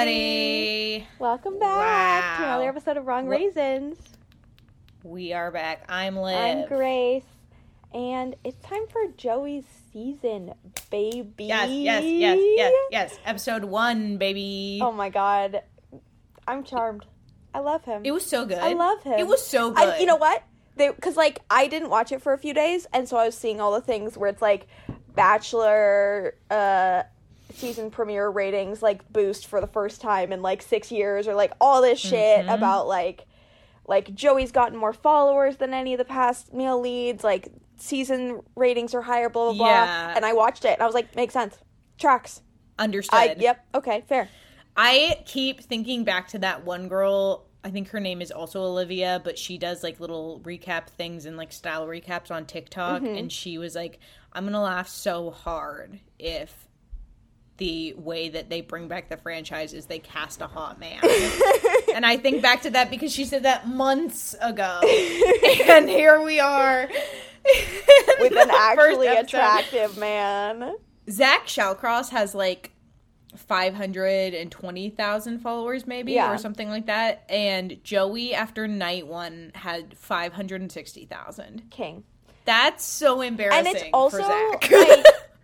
everybody. Welcome back to another episode of Wrong Raisins. We are back. I'm Liv. I'm Grace. And it's time for Joey's season, baby. Yes. Episode 1, baby. Oh my God. I'm charmed. I love him. It was so good. I love him. It was so good. You know what? Because, I didn't watch it for a few days, and so I was seeing all the things where it's, Bachelor season premiere ratings, boost for the first time in, 6 years, or, all this shit about, Joey's gotten more followers than any of the past male leads, season ratings are higher, blah, blah, blah. And I watched it, and I was like, makes sense. Tracks. Understood. Yep. Okay, fair. I keep thinking back to that one girl... I think her name is also Olivia, but she does, little recap things and, style recaps on TikTok, and she was like, I'm gonna laugh so hard if the way that they bring back the franchise is they cast a hot man. And I think back to that because she said that months ago. And here we are. With an actually attractive man. Zach Shallcross has, 520,000 followers maybe or something like that, and Joey after night 1 had 560,000. King. That's so embarrassing. And it's also for Zach.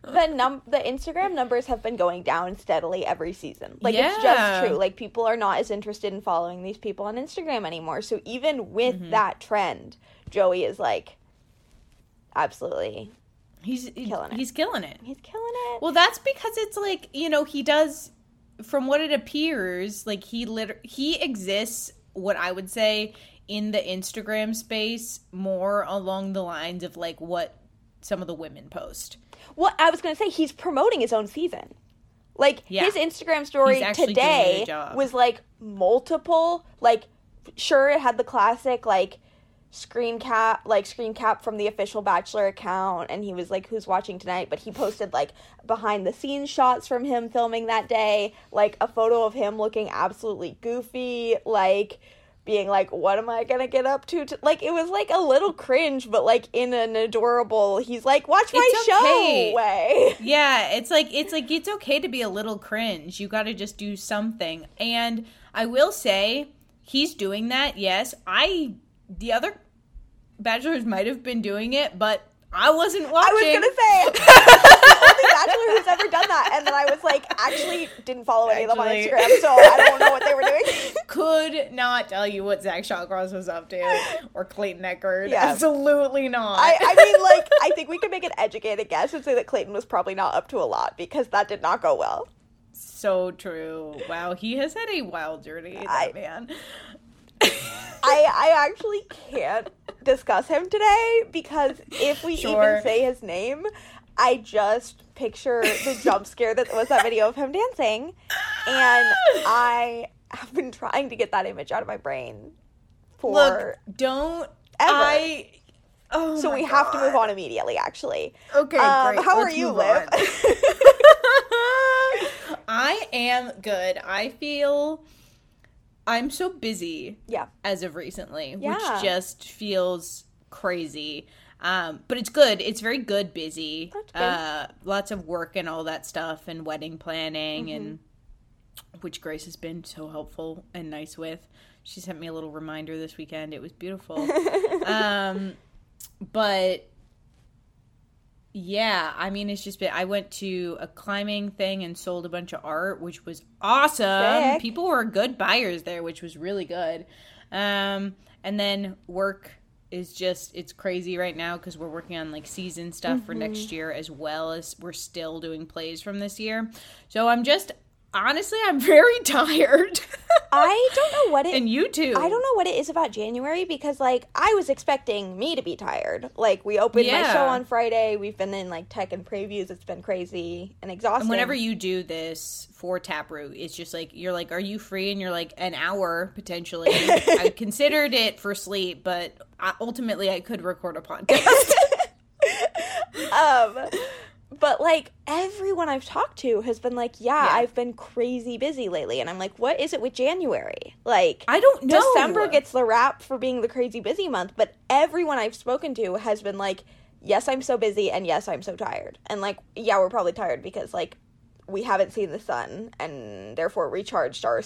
The Instagram numbers have been going down steadily every season. It's just true. People are not as interested in following these people on Instagram anymore. So even with that trend, Joey is absolutely He's killing it. Well, that's because it's he does, from what it appears, he exists, what I would say, in the Instagram space more along the lines of what some of the women post. Well, I was going to say, he's promoting his own season. His Instagram story today was multiple, sure, it had the classic screen cap from the official Bachelor account, and he was who's watching tonight, but he posted behind the scenes shots from him filming that day, a photo of him looking absolutely goofy, being what am I gonna get up to? It was a little cringe, but in an adorable, he's watch my show way. Yeah, it's it's okay to be a little cringe. You gotta just do something. And I will say, he's doing that, yes. The other Bachelors might have been doing it, but I wasn't watching. I was going to say, the only Bachelor who's ever done that. And then I was actually didn't follow any of them on Instagram, so I don't know what they were doing. Could not tell you what Zach Shallcross was up to, or Clayton Eckerd. Yeah. Absolutely not. I mean, I think we could make an educated guess and say that Clayton was probably not up to a lot, because that did not go well. So true. Wow, he has had a wild journey, man. I actually can't discuss him today, because if we even say his name, I just picture the jump scare that was that video of him dancing, and I have been trying to get that image out of my brain so we have to move on immediately, actually. Okay, great. How are you, Liv? I am good. I feel... I'm so busy as of recently, which just feels crazy. But it's good. It's very good busy. That's good. Lots of work and all that stuff, and wedding planning, and which Grace has been so helpful and nice with. She sent me a little reminder this weekend. It was beautiful. But... yeah, I mean, it's just been... I went to a climbing thing and sold a bunch of art, which was awesome. Sick. People were good buyers there, which was really good. And then work is just... it's crazy right now because we're working on, season stuff for next year, as well as we're still doing plays from this year. So I'm just... honestly, I'm very tired. I don't know what it... and you too. I don't know what it is about January, because, I was expecting me to be tired. We opened my show on Friday. We've been in, tech and previews. It's been crazy and exhausting. And whenever you do this for Taproot, it's just, you're like, are you free? And you're like, an hour, potentially. I considered it for sleep, but ultimately I could record a podcast. But, everyone I've talked to has been I've been crazy busy lately. And I'm like, what is it with January? I don't know. December gets the rap for being the crazy busy month. But everyone I've spoken to has been yes, I'm so busy. And yes, I'm so tired. And, we're probably tired because, we haven't seen the sun and therefore recharged our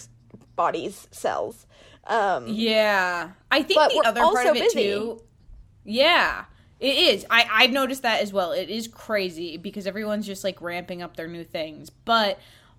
body's cells. Yeah. I think the other part of it, too. Yeah. It is. I've noticed that as well. It is crazy because everyone's just, like, ramping up their new things. But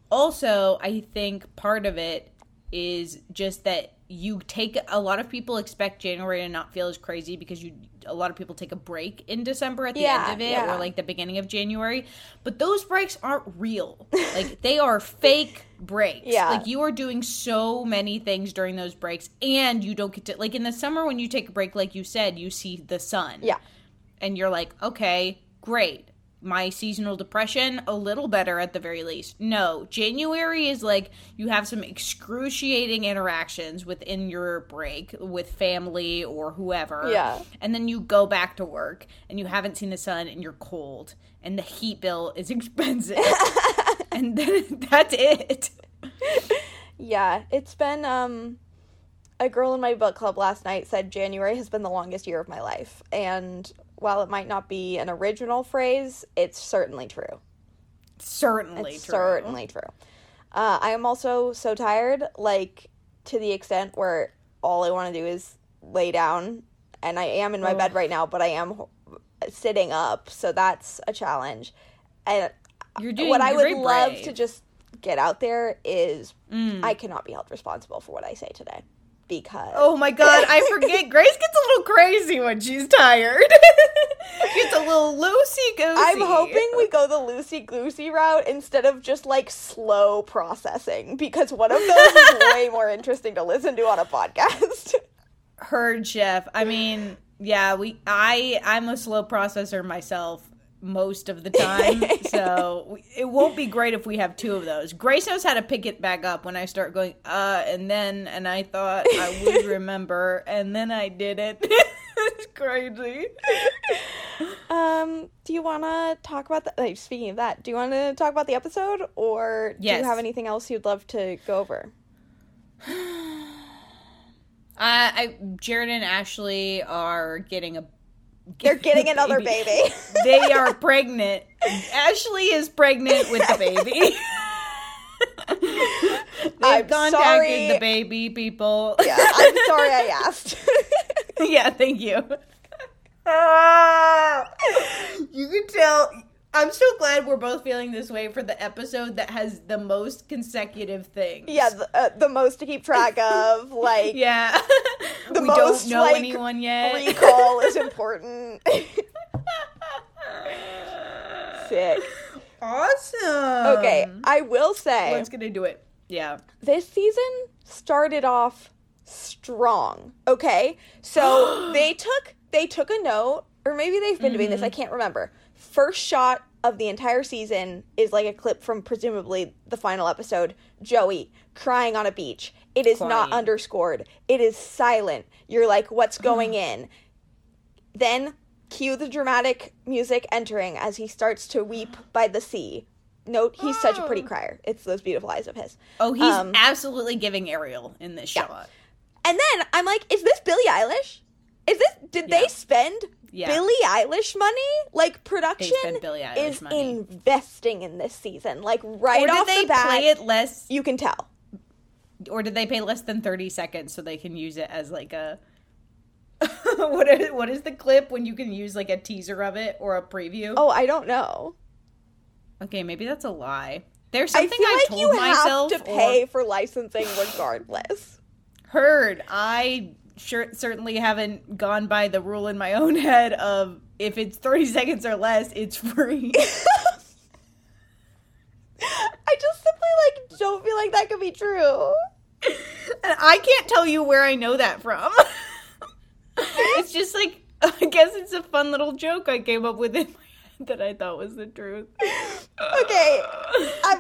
also, I think part of it is just that you take – a lot of people expect January to not feel as crazy because a lot of people take a break in December at the end of it or, like, the beginning of January. But those breaks aren't real. Like, they are fake breaks. Yeah. Like, you are doing so many things during those breaks, and you don't get to – like, in the summer when you take a break, like you said, you see the sun. Yeah. And you're like, okay, great. My seasonal depression, a little better at the very least. No, January is like you have some excruciating interactions within your break with family or whoever. Yeah. And then you go back to work and you haven't seen the sun and you're cold. And the heat bill is expensive. And then that's it. Yeah, it's been... a girl in my book club last night said January has been the longest year of my life. And while it might not be an original phrase, it's certainly true. Certainly true. I am also so tired, like, to the extent where all I want to do is lay down. And I am in my bed right now, but I am sitting up. So that's a challenge. And what I would love to just get out there is I cannot be held responsible for what I say today. Because oh my god, I forget. Grace gets a little crazy when she's tired. Gets a little loosey-goosey. I'm hoping we go the loosey-goosey route instead of just like slow processing, because one of those is way more interesting to listen to on a podcast. Heard, Chef. I mean, yeah, I'm a slow processor myself most of the time, so it won't be great if we have two of those. Grace knows how to pick it back up when I start going, and I thought I would remember, and then I did it. It's crazy. Do you want to talk about that? Like, speaking of that, do you want to talk about the episode, or do you have anything else you'd love to go over? Jared and Ashley are getting a They're getting another baby. They are pregnant. Ashley is pregnant with the baby. They've contacted the baby people. Yeah, I'm sorry I asked. Yeah, thank you. You can tell. I'm so glad we're both feeling this way for the episode that has the most consecutive things. Yeah, the most to keep track of, like... Yeah. We most, don't know anyone yet. Recall is important. Sick. Awesome. Okay, I will say... Let's get into it. Yeah. This season started off strong, okay? So they took a note, or maybe they've been doing this, I can't remember. First shot of the entire season is like a clip from presumably the final episode. Joey crying on a beach. It is not underscored. It is silent. You're like, what's going in? Then cue the dramatic music entering as he starts to weep by the sea. Note, he's such a pretty crier. It's those beautiful eyes of his. Oh, he's absolutely giving Ariel in this shot. And then I'm like, is this Billie Eilish? Did they spend... Yeah. Billie Eilish money, like production is money. Investing in this season, like right off the bat. Play it less? You can tell. Or did they pay less than 30 seconds so they can use it as like a what is the clip when you can use like a teaser of it or a preview? Oh, I don't know. Okay, maybe that's a lie. There's something I've told myself. I feel like you have to pay for licensing regardless. Heard. I. Certainly haven't gone by the rule in my own head of if it's 30 seconds or less, it's free. I just simply, like, don't feel like that could be true. And I can't tell you where I know that from. It's just, like, I guess it's a fun little joke I came up with in my head that I thought was the truth. Okay.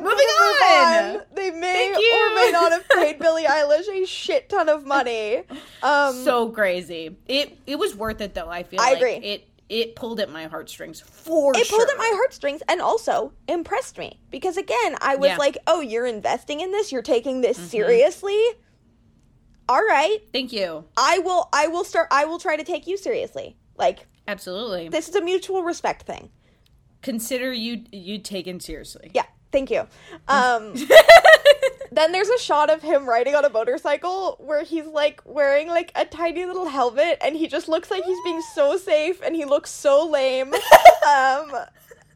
Moving on. They may or may not have paid Billie Eilish a shit ton of money. So crazy. It was worth it, though, I feel like. I agree. It pulled at my heartstrings, for sure. It pulled at my heartstrings and also impressed me. Because, again, I was like, oh, you're investing in this? You're taking this seriously? All right. Thank you. I will try to take you seriously. Like, absolutely. This is a mutual respect thing. Consider you taken seriously. Yeah. Thank you. Then there's a shot of him riding on a motorcycle where he's, like, wearing, like, a tiny little helmet, and he just looks like he's being so safe, and he looks so lame.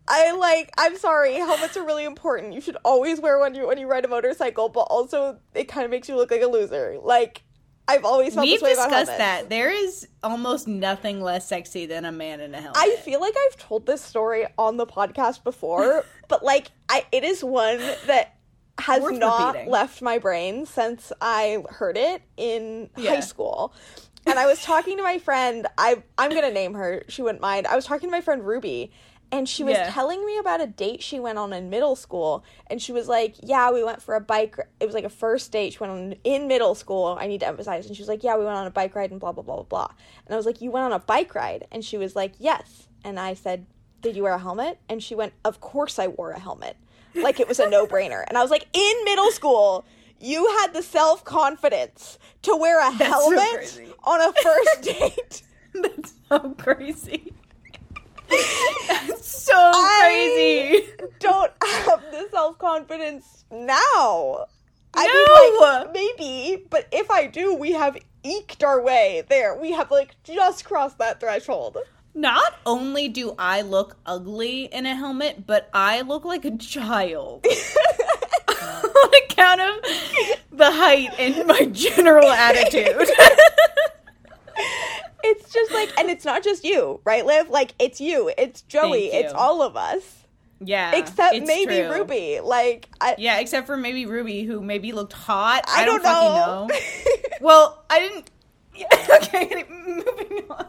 I'm sorry, helmets are really important. You should always wear one when you ride a motorcycle, but also it kind of makes you look like a loser. Like, I've always felt this way about helmets. We've discussed that. There is almost nothing less sexy than a man in a helmet. I feel like I've told this story on the podcast before, but, like, it is one that has not left my brain since I heard it in high school. And I was talking to my friend. I'm going to name her. She wouldn't mind. I was talking to my friend Ruby, and she was telling me about a date she went on in middle school. And she was like, yeah, we went for a bike. It was like a first date she went on in middle school. I need to emphasize. And she was like, yeah, we went on a bike ride and blah, blah, blah, blah, blah. And I was like, you went on a bike ride? And she was like, yes. And I said, did you wear a helmet? And she went, of course I wore a helmet. Like, it was a no-brainer. And I was like, in middle school, you had the self-confidence to wear a helmet on a first date. That's so crazy. That's so crazy. I don't have the self-confidence now. I mean, like, maybe, but if I do, we have eked our way there. We have, like, just crossed that threshold. Not only do I look ugly in a helmet, but I look like a child. On account of the height and my general attitude. It's just like, and it's not just you, right, Liv? Like, it's you, it's Joey, it's all of us. Yeah. Except maybe true. Ruby. Like, except for maybe Ruby, who maybe looked hot. I don't know. Fucking know. Well, I didn't. Yeah, okay, moving on.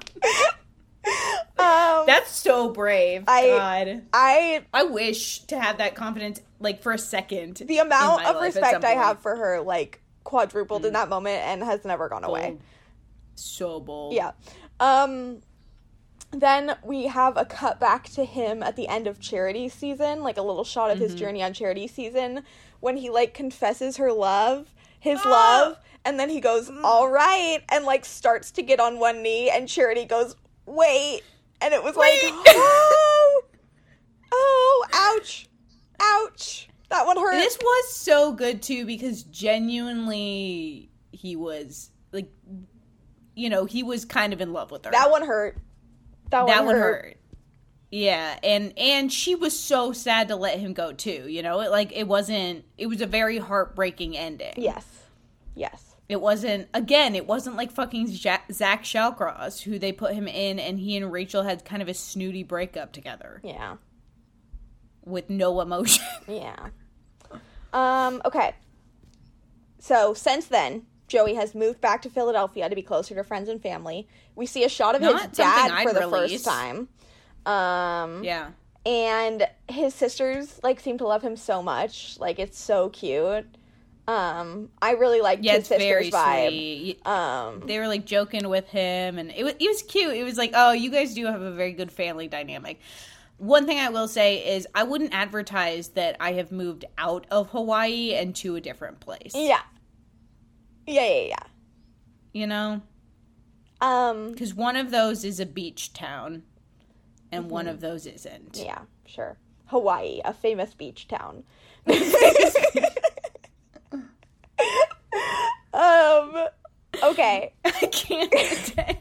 That's so brave. God, I wish to have that confidence, like, for a second. The amount of respect I have for her, like, quadrupled in that moment and has never gone away. So bold. Yeah. Then we have a cut back to him at the end of Charity season, like a little shot of his journey on Charity season when he, like, confesses his love, and then he goes, all right, and, like, starts to get on one knee, and Charity goes, wait, and it was like, oh, ouch, that one hurt. This was so good, too, because genuinely he was, like, you know, he was kind of in love with her. That one hurt. Yeah, and she was so sad to let him go, too, you know? It was a very heartbreaking ending. Yes. It wasn't like fucking Zach Shallcross, who they put him in, and he and Rachel had kind of a snooty breakup together. Yeah. With no emotion. Yeah. Okay. So, since then, Joey has moved back to Philadelphia to be closer to friends and family. We see a shot of his dad for the first time. Yeah. And his sisters, like, seem to love him so much. Like, it's so cute. I really liked his sister's vibe. Sweet. They were, like, joking with him, and it was cute. It was like, oh, you guys do have a very good family dynamic. One thing I will say is I wouldn't advertise that I have moved out of Hawaii and to a different place. Yeah. You know? Because one of those is a beach town, and one of those isn't. Yeah, sure. Hawaii, a famous beach town. Okay. I can't today.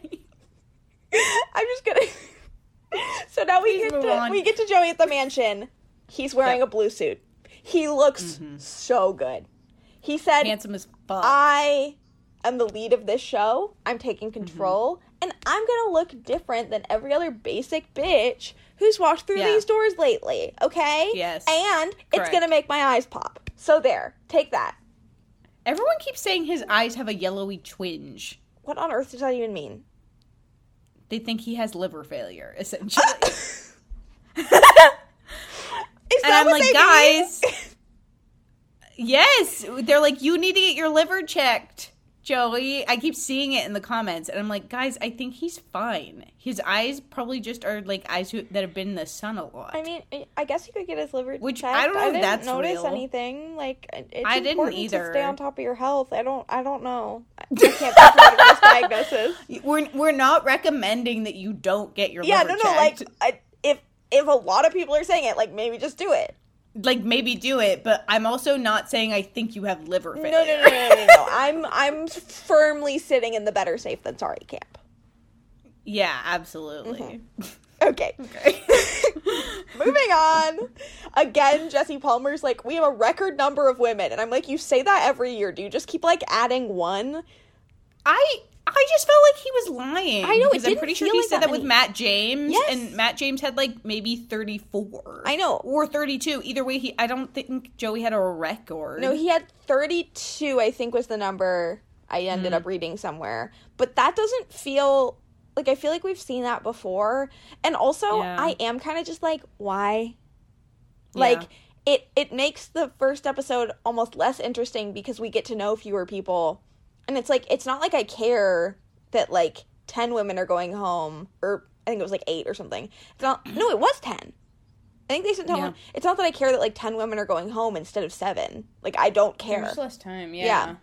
I'm just gonna... So now we get to Joey at the mansion. He's wearing a blue suit. He looks so good. He said... Handsome as fuck. I am the lead of this show. I'm taking control. And I'm gonna look different than every other basic bitch who's walked through these doors lately. Okay? Yes. And it's gonna make my eyes pop. So there. Take that. Everyone keeps saying his eyes have a yellowy twinge. What on earth does that even mean? They think he has liver failure, essentially. And I'm like, guys. Yes. They're like, you need to get your liver checked, Joey. I keep seeing it in the comments. And I'm like, guys, I think he's fine. His eyes probably just are like eyes that have been in the sun a lot. I mean, I guess he could get his liver checked. I don't know if that's real. I didn't notice anything. Like, I didn't either. To stay on top of your health. I don't know. I can't think of this diagnosis. We're not recommending that you don't get your liver checked. Yeah, no. Like, if a lot of people are saying it, like, maybe just do it. like, maybe do it, but I'm also not saying I think you have liver failure. No. I'm firmly sitting in the better safe than sorry camp. Yeah, absolutely. Mm-hmm. Okay. Moving on. Again, Jesse Palmer's like, we have a record number of women. And I'm like, you say that every year. Do you just keep, like, adding one? I just felt like he was lying. I know, it didn't feel like that many. I'm pretty sure he said that with Matt James, yes. And Matt James had, like, maybe 34. I know. Or 32. Either way, I don't think Joey had a record. No, he had 32, I think, was the number I ended up reading somewhere. But that doesn't feel... Like, I feel like we've seen that before. And also, yeah. I am kind of just like, why? Yeah. Like, it makes the first episode almost less interesting because we get to know fewer people. And it's like, it's not like I care that, like, 10 women are going home. Or I think it was, like, 8 or something. It's not, no, it was 10. I think they said 10. Yeah. It's not that I care that, like, 10 women are going home instead of 7. Like, I don't care. Much less time, yeah.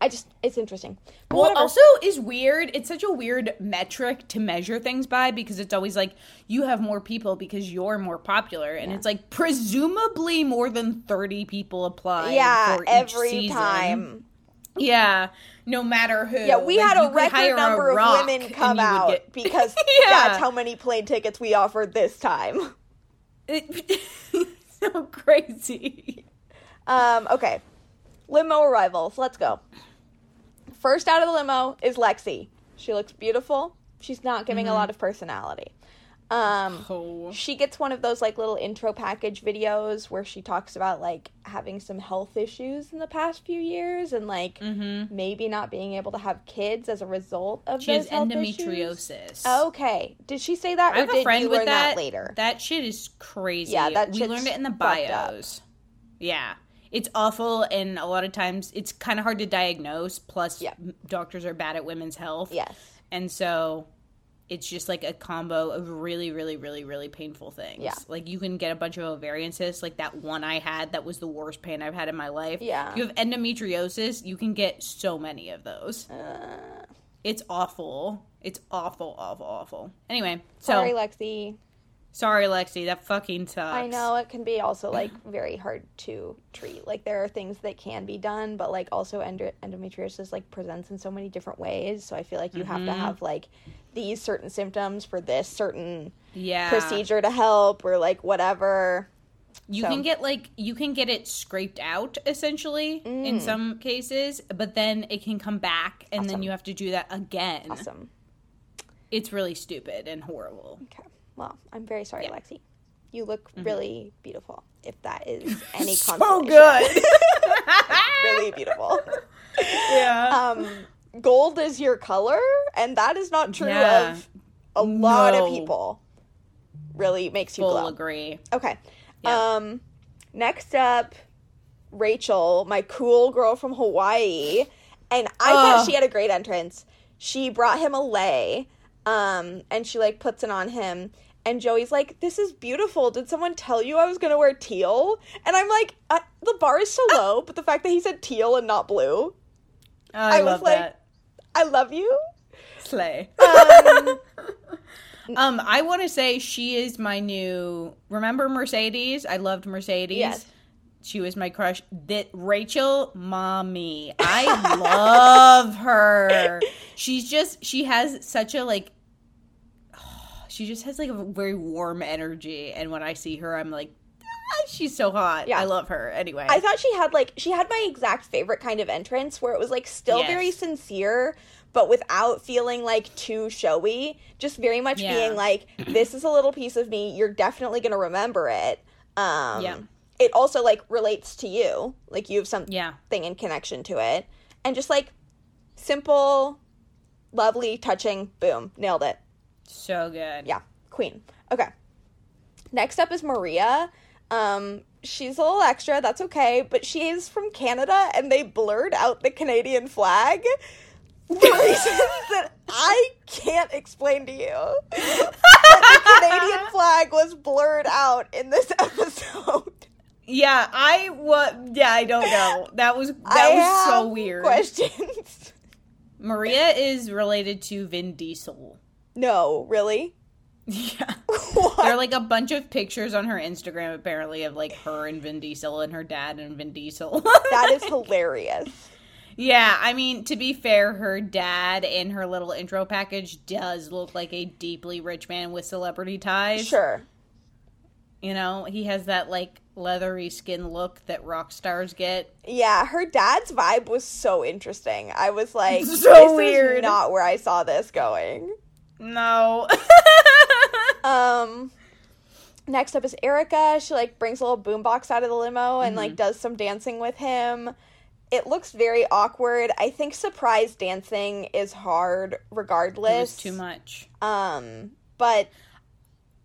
I just, it's interesting. But well, also is weird. It's such a weird metric to measure things by because it's always like, you have more people because you're more popular. And it's like, presumably more than 30 people apply for every season. Time. Yeah, no matter who. Yeah, we had a record number of women come out because that's how many plane tickets we offered this time. So crazy. Okay. Limo arrivals. Let's go. First out of the limo is Lexi. She looks beautiful. She's not giving a lot of personality. She gets one of those, like, little intro package videos where she talks about, like, having some health issues in the past few years and, like, maybe not being able to have kids as a result of those health issues. She has endometriosis. Okay. Did she say that or did you learn that later? That shit is crazy. Yeah, that shit's fucked up. We learned it in the bios. Yeah. It's awful, and a lot of times it's kind of hard to diagnose, plus doctors are bad at women's health. Yes. And so it's just, like, a combo of really, really, really, really painful things. Yeah. Like, you can get a bunch of ovarian cysts, like that one I had that was the worst pain I've had in my life. Yeah. If you have endometriosis, you can get so many of those. It's awful. It's awful. Anyway, sorry, Lexi. Sorry, Lexi, that fucking sucks. I know, it can be also, like, very hard to treat. Like, there are things that can be done, but, like, also endometriosis, like, presents in so many different ways. So I feel like you have to have, like, these certain symptoms for this certain procedure to help or, like, whatever. You can get it scraped out, essentially, in some cases, but then it can come back, and then you have to do that again. Awesome. It's really stupid and horrible. Okay. Well, I'm very sorry, Lexi. You look really beautiful, if that is any consolation. So good. Really beautiful. Yeah. Gold is your color, and that is not true of a lot of people. Really makes you glow. Full agree. Okay. Yeah. Next up, Rachel, my cool girl from Hawaii. And I thought she had a great entrance. She brought him a lei. And she, like, puts it on him, and Joey's like, this is beautiful, did someone tell you I was gonna wear teal? And I'm like, the bar is so low, but the fact that he said teal and not blue, I love was like, that. I love you. Slay. I want to say she is my new, remember Mercedes? I loved Mercedes. Yes. She was my crush. Rachel, mommy. I love her. She has such a, like, she just has, like, a very warm energy. And when I see her, I'm like, she's so hot. Yeah. I love her. Anyway. I thought she had my exact favorite kind of entrance where it was, like, still very sincere, but without feeling, like, too showy. Just very much being like, this is a little piece of me. You're definitely going to remember it. It also, like, relates to you. Like, you have something in connection to it. And just, like, simple, lovely, touching, boom. Nailed it. So good. Yeah. Queen. Okay. Next up is Maria. She's a little extra. That's okay. But she is from Canada, and they blurred out the Canadian flag. The reasons that I can't explain to you. That the Canadian flag was blurred out in this episode. Yeah, I don't know. That was so weird. Questions. Maria is related to Vin Diesel. No, really? Yeah. What? There are, like, a bunch of pictures on her Instagram, apparently, of, like, her and Vin Diesel and her dad and Vin Diesel. That is hilarious. Yeah, I mean, to be fair, her dad in her little intro package does look like a deeply rich man with celebrity ties. Sure. You know, he has that, like, leathery skin look that rock stars get. Yeah, her dad's vibe was so interesting. I was like, so weird. Is not where I saw this going. No. Next up is Erica. She, like, brings a little boombox out of the limo and, like, does some dancing with him. It looks very awkward. I think surprise dancing is hard regardless. It was too much. But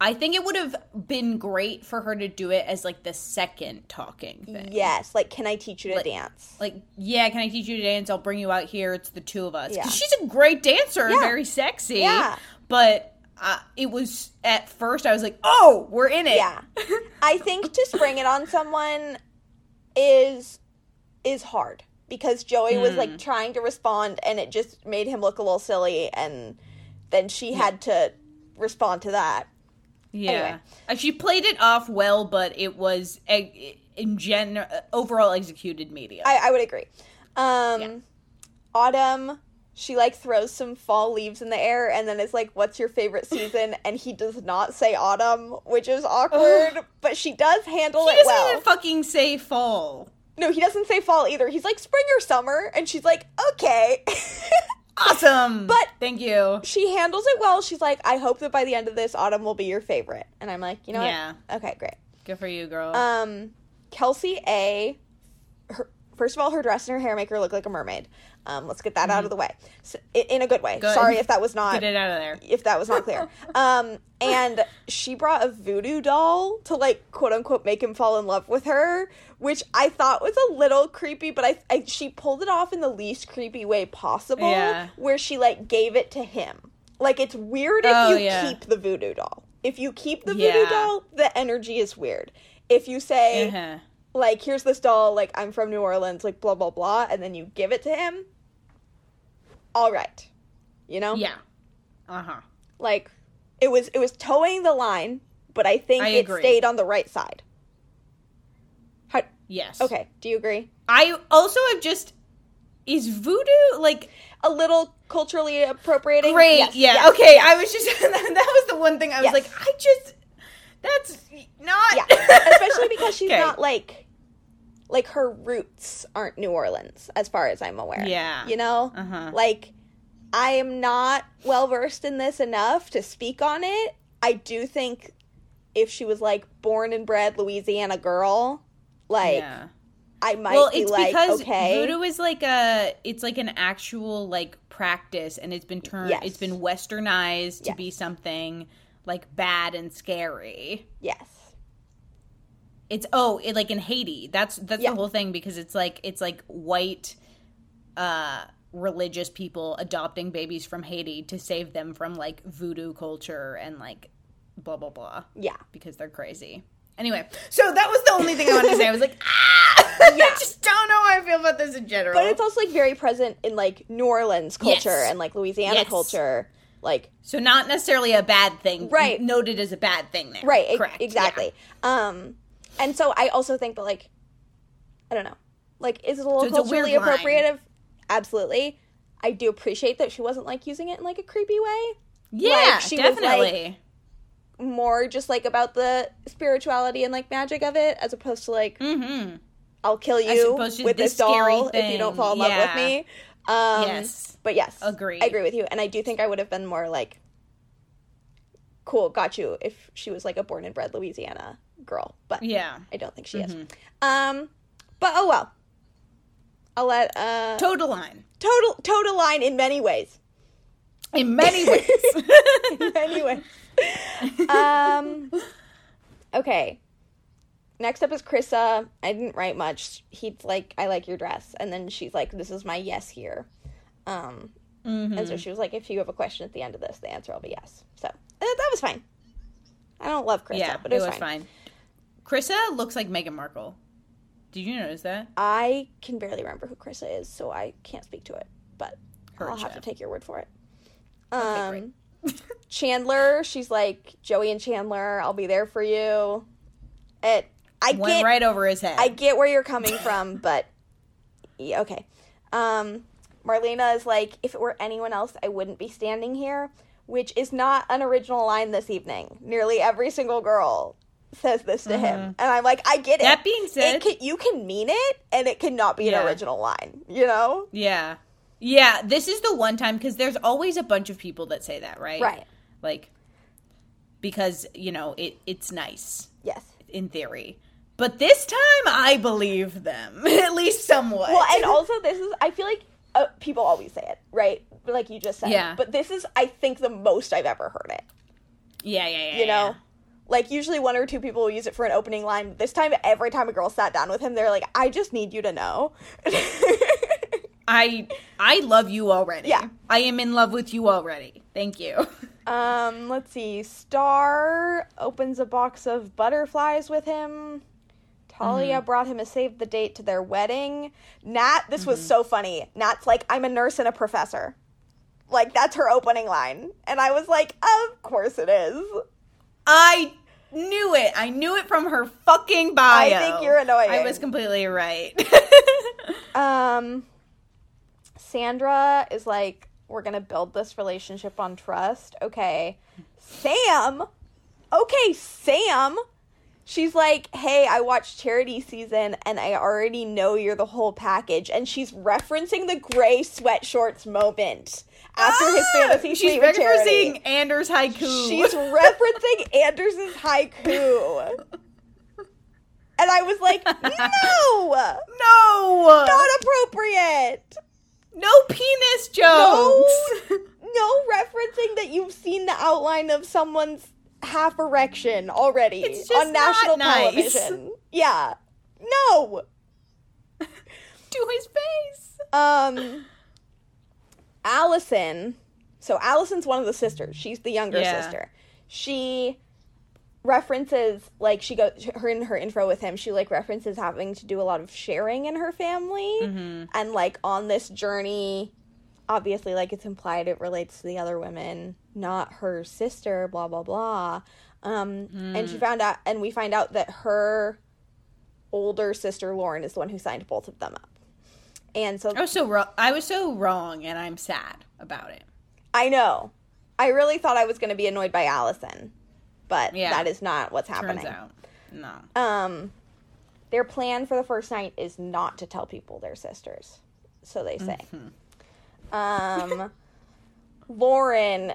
I think it would have been great for her to do it as, like, the second talking thing. Yes, like, can I teach you to dance? Like, yeah, can I teach you to dance? I'll bring you out here. It's the two of us. Because she's a great dancer and very sexy. Yeah. But it was, at first, I was like, oh, we're in it. Yeah. I think to spring it on someone is hard. Because Joey was, like, trying to respond, and it just made him look a little silly. And then she had to respond to that. Yeah. Anyway. She played it off well, but it was, in general, overall executed media. I would agree. Autumn, she, like, throws some fall leaves in the air and then is like, what's your favorite season? And he does not say autumn, which is awkward, but she does handle it well. He doesn't even fucking say fall. No, he doesn't say fall either. He's like, spring or summer, and she's like, okay. Awesome. But thank you. She handles it well. She's like, I hope that by the end of this, autumn will be your favorite. And I'm like, you know what? Okay, great. Good for you, girl. Kelsey A, first of all, her dress and her hair make her look like a mermaid. Let's get that out of the way. So, in a good way. Good. Sorry if that was not. Get it out of there. If that was not clear. And she brought a voodoo doll to, like, quote unquote, make him fall in love with her, which I thought was a little creepy, but I she pulled it off in the least creepy way possible, where she, like, gave it to him. Like, it's weird if keep the voodoo doll. If you keep the voodoo doll, the energy is weird. If you say, like, here's this doll, like, I'm from New Orleans, like, blah, blah, blah, and then you give it to him, all right. You know? Yeah. Uh-huh. Like, it was towing the line, but I think it stayed on the right side. Yes. Okay. Do you agree? I also have just... Is voodoo, like... A little culturally appropriating? Great. Yes. Yeah. Yes. Okay. I was just... that was the one thing I was like, I just... That's not... Yeah. Especially because she's not, like... Like, her roots aren't New Orleans, as far as I'm aware. Yeah. You know? Uh-huh. Like, I am not well-versed in this enough to speak on it. I do think if she was, like, born and bred Louisiana girl... Like, I might be like, okay. Well, it's because voodoo is like it's like an actual, like, practice, and it's been turned, it's been westernized to be something, like, bad and scary. Yes. It's, like, in Haiti. That's the whole thing, because it's like white, religious people adopting babies from Haiti to save them from, like, voodoo culture and, like, blah, blah, blah. Yeah. Because they're crazy. Anyway, so that was the only thing I wanted to say. I was like, I just don't know how I feel about this in general. But it's also, like, very present in, like, New Orleans culture and, like, Louisiana culture. Like, so not necessarily a bad thing. Right. Noted as a bad thing there. Right. Correct. Exactly. Yeah. And so I also think that, like, I don't know. Like, is it a little culturally appropriative? Absolutely. I do appreciate that she wasn't, like, using it in, like, a creepy way. Yeah, like, she definitely. Was, like, more just, like, about the spirituality and, like, magic of it, as opposed to, like, I'll kill you with this doll if you don't fall in love with me. But yes, agreed. I agree with you, and I do think I would have been more, like, cool, got you, if she was, like, a born and bred Louisiana girl, but I don't think she is. But oh well. I'll let, Total line in many ways. In many ways. In many ways. Okay. Next up is Krissa. I didn't write much. He's like, I like your dress. And then she's like, this is my yes here. And so she was like, if you have a question at the end of this, the answer will be yes. So that was fine. I don't love Krissa, but it was fine. Krissa looks like Meghan Markle. Did you notice that? I can barely remember who Krissa is, so I can't speak to it, but I'll have to take your word for it. Okay, great. Chandler, she's like, Joey and Chandler, I'll be there for you. Went right over his head. I get where you're coming from, but yeah, okay. Marlena is like, if it were anyone else, I wouldn't be standing here, which is not an original line this evening. Nearly every single girl says this to him. And I'm like, I get it. That being said, you can mean it, and it cannot be an original line, you know? Yeah. Yeah, this is the one time, because there's always a bunch of people that say that, right? Right. Like, because, you know, it's nice. Yes. In theory. But this time, I believe them. At least somewhat. Well, and also this is, I feel like people always say it, right? Like you just said. Yeah. But this is, I think, the most I've ever heard it. Yeah. You know? Yeah. Like, usually one or two people will use it for an opening line. This time, every time a girl sat down with him, they're like, I just need you to know. I love you already. Yeah. I am in love with you already. Thank you. Let's see. Star opens a box of butterflies with him. Talia brought him a save the date to their wedding. Nat, this was so funny. Nat's like, I'm a nurse and a professor. Like, that's her opening line. And I was like, of course it is. I knew it. I knew it from her fucking bio. I think you're annoying. I was completely right. Sandra is like, we're going to build this relationship on trust. Okay. Sam. She's like, hey, I watched Charity season and I already know you're the whole package. And she's referencing the gray sweatshorts moment after his fantasy suite with Charity. She's referencing Anders' haiku. She's referencing Anders' haiku. And I was like, no. Not appropriate. No penis jokes. No referencing that you've seen the outline of someone's half erection already. It's just on national television. Yeah. No. To his face. Allison. So Allison's one of the sisters. She's the younger sister. She references, like, she goes in her intro with him, she, like, references having to do a lot of sharing in her family, and, like, on this journey, obviously, like, it's implied it relates to the other women, not her sister, blah blah blah. And we find out that her older sister Lauren is the one who signed both of them up, and so I was so wrong, and I'm sad about it. I know. I really thought I was going to be annoyed by Allison. But that is not what's happening. Turns out, no. Their plan for the first night is not to tell people they're sisters. So they say. Lauren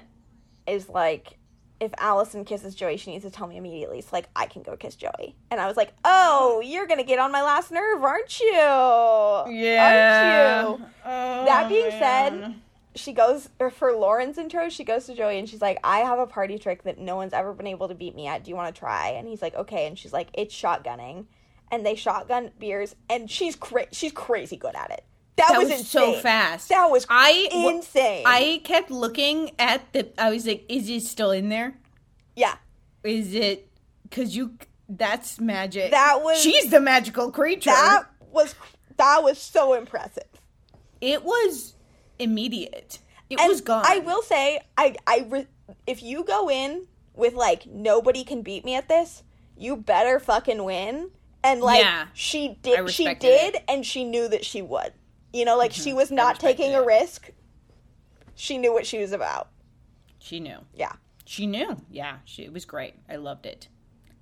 is like, if Allison kisses Joey, she needs to tell me immediately. So, like, I can go kiss Joey. And I was like, oh, you're going to get on my last nerve, aren't you? Yeah. Aren't you? Oh, that being said... She goes, for Lauren's intro, she goes to Joey and she's like, I have a party trick that no one's ever been able to beat me at. Do you want to try? And he's like, okay. And she's like, it's shotgunning. And they shotgun beers. And she's crazy good at it. That was insane. So fast. That was insane. I kept looking at I was like, is it still in there? Yeah. Is it, because that's magic. She's the magical creature. That was so impressive. It was immediate. It was gone. I will say, if you go in with, like, nobody can beat me at this, you better fucking win. And, like, she did, and she knew that she would. You know, like, she was not taking a risk. She knew what she was about. She knew. Yeah. She knew. Yeah. It was great. I loved it.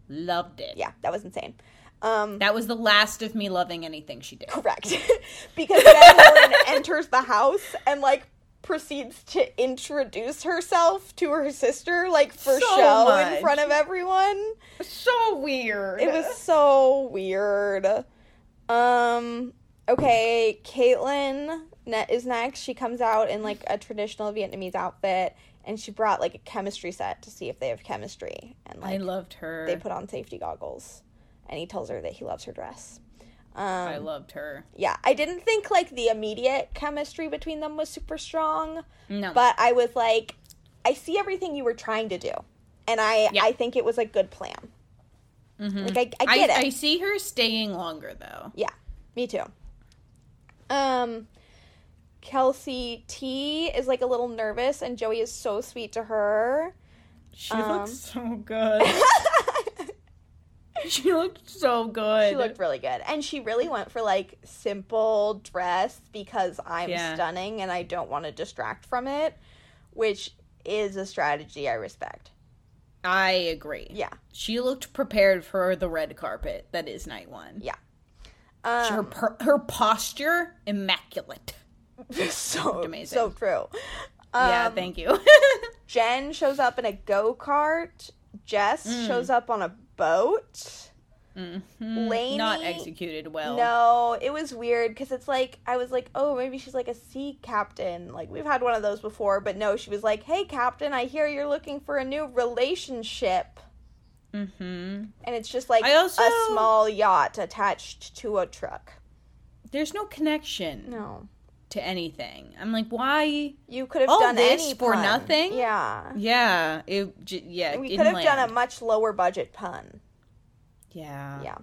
Yeah, that was insane. That was the last of me loving anything she did. Correct. Because then Lauren enters the house and, like, proceeds to introduce herself to her sister, like, for show in front of everyone. So weird. It was so weird. Okay, Caitlin is next. She comes out in, like, a traditional Vietnamese outfit, and she brought, like, a chemistry set to see if they have chemistry. And, like, I loved her. They put on safety goggles. And he tells her that he loves her dress. I loved her. Yeah. I didn't think, like, the immediate chemistry between them was super strong. No. But I was like, I see everything you were trying to do. And I think it was a good plan. Like, I get it. I see her staying longer, though. Yeah. Me too. Kelsey T is, like, a little nervous, and Joey is so sweet to her. She looks so good. She looked so good. She looked really good. And she really went for, like, simple dress because I'm stunning and I don't want to distract from it, which is a strategy I respect. I agree. Yeah. She looked prepared for the red carpet that is night one. Yeah. Her posture, immaculate. So amazing. So true. Yeah, thank you. Jen shows up in a go-kart. Jess shows up on a boat. Mm-hmm. Lainey, not executed well. No, it was weird because it's like, I was like, oh, maybe she's like a sea captain. Like, we've had one of those before, but no, she was like, hey, captain, I hear you're looking for a new relationship. Mm-hmm. And it's just like a small yacht attached to a truck. There's no connection. No. To anything. I'm like, why? You could have done this any for pun. Nothing? Yeah. Yeah. We could have done a much lower budget pun. Yeah.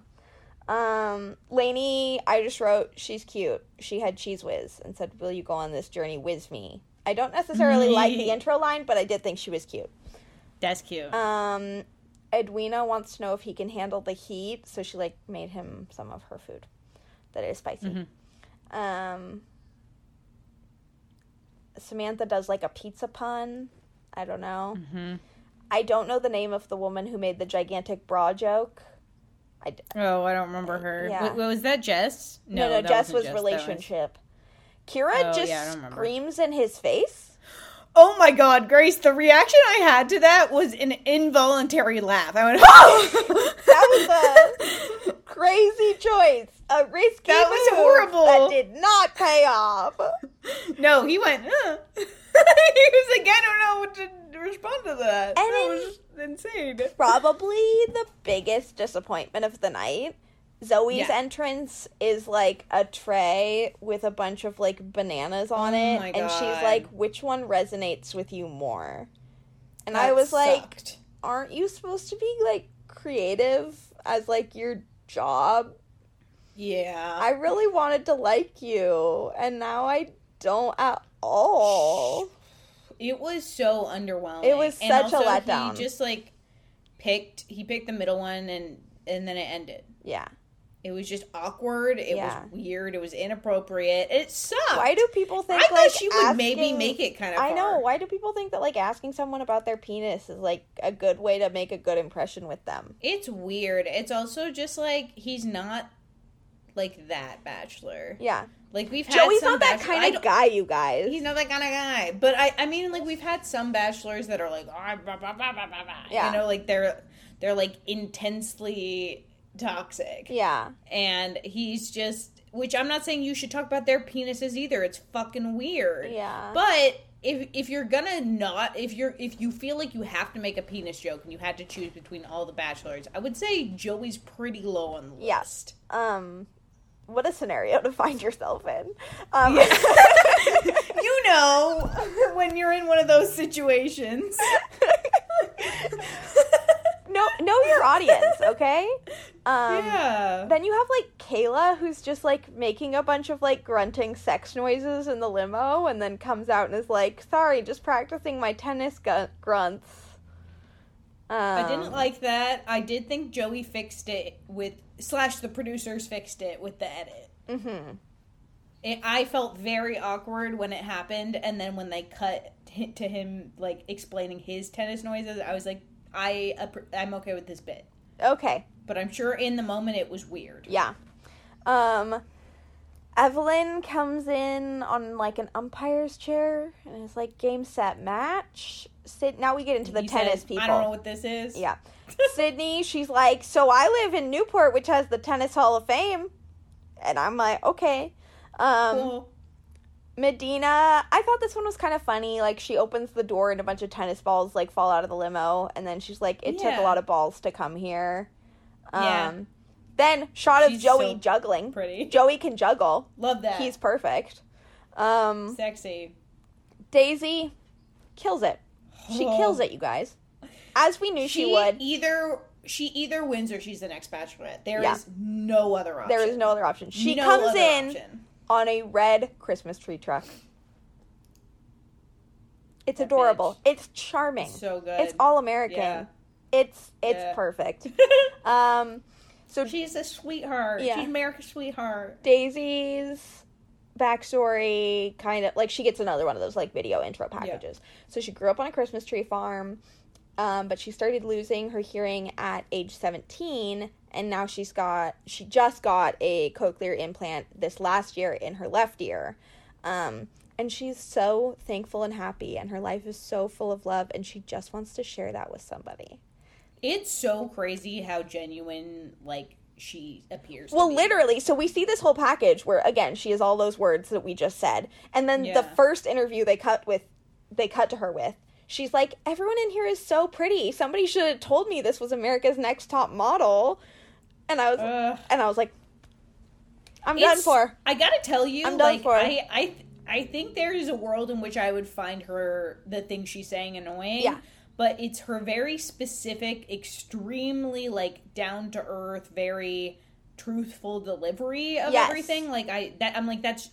Yeah. Lainey, I just wrote, she's cute. She had Cheese Whiz and said, will you go on this journey with me? I don't necessarily like the intro line, but I did think she was cute. That's cute. Edwina wants to know if he can handle the heat, so she, like, made him some of her food that is spicy. Mm-hmm. Samantha does, like, a pizza pun. I don't know. Mm-hmm. I don't know the name of the woman who made the gigantic bra joke. I don't remember her. Yeah. Wait, was that Jess? No, Jess was Jess, relationship. Kira screams in his face. Oh, my God, Grace, the reaction I had to that was an involuntary laugh. I went, oh! That was a crazy choice. A risky That was horrible. That did not pay off. No, he went, He was like, I don't know what to respond to that. And that was insane. Probably the biggest disappointment of the night. Zoe's entrance is, like, a tray with a bunch of, like, bananas on it. My God. And she's like, which one resonates with you more? And that I was sucked. Like, aren't you supposed to be, like, creative as, like, your job? Yeah. I really wanted to like you, and now I don't at all. It was so underwhelming. It was such a letdown. He just, like, picked the middle one, and then it ended. Yeah. It was just awkward. It was weird. It was inappropriate. It sucked. Why do people think, I like, she would asking, maybe make it kind of I know. Hard. Why do people think that, like, asking someone about their penis is, like, a good way to make a good impression with them? It's weird. It's also just, like, he's not, like, that bachelor. Yeah. Like, we've had Joey's some not that kind of guy, you guys. He's not that kind of guy. But, I mean, like, we've had some bachelors that are, like, ah, blah, blah, blah, blah, blah. Yeah. You know, like, they're like, intensely toxic. Yeah. And he's just, which I'm not saying you should talk about their penises either. It's fucking weird. Yeah. But if you're gonna not, if you feel like you have to make a penis joke and you had to choose between all the bachelors, I would say Joey's pretty low on the list. What a scenario to find yourself in. You know, when you're in one of those situations. Know your audience, okay? Yeah. Then you have, like, Kayla, who's just, like, making a bunch of, like, grunting sex noises in the limo and then comes out and is like, sorry, just practicing my tennis grunts. I didn't like that. I did think Joey fixed it with, / the producers fixed it with the edit. Mm-hmm. I felt very awkward when it happened, and then when they cut to him, like, explaining his tennis noises, I was like, I'm okay with this bit. Okay. But I'm sure in the moment it was weird. Yeah. Evelyn comes in on, like, an umpire's chair, and it's like, game, set, match. Now we get into the tennis people. I don't know what this is. Yeah. Sydney, she's like, so I live in Newport, which has the Tennis Hall of Fame. And I'm like, okay. Cool. Medina, I thought this one was kind of funny. Like, she opens the door and a bunch of tennis balls, like, fall out of the limo. And then she's like, it took a lot of balls to come here. Yeah. Then shot of Joey juggling. Pretty. Joey can juggle. Love that. He's perfect. Sexy. Daisy kills it. She kills it, you guys. As we knew she would. She either wins or she's the next bachelorette. There is no other option. She comes in on a red Christmas tree truck. It's adorable. Bitch. It's charming. So good. It's all American. Yeah. It's perfect. So she's a sweetheart. Yeah. She's America's sweetheart. Daisy's backstory, kind of, like, she gets another one of those, like, video intro packages. Yeah. So she grew up on a Christmas tree farm, but she started losing her hearing at age 17, and now she just got a cochlear implant this last year in her left ear. And she's so thankful and happy, and her life is so full of love, and she just wants to share that with somebody. It's so crazy how genuine, like, she appears to be. Literally, so we see this whole package where, again, she has all those words that we just said, and then the first interview they cut to her with, she's like, everyone in here is so pretty, somebody should have told me this was America's Next Top Model. And I was like, I'm done for. I think there is a world in which I would find her, the thing she's saying, annoying. Yeah. But it's her very specific, extremely, like, down-to-earth, very truthful delivery of everything. Like, that's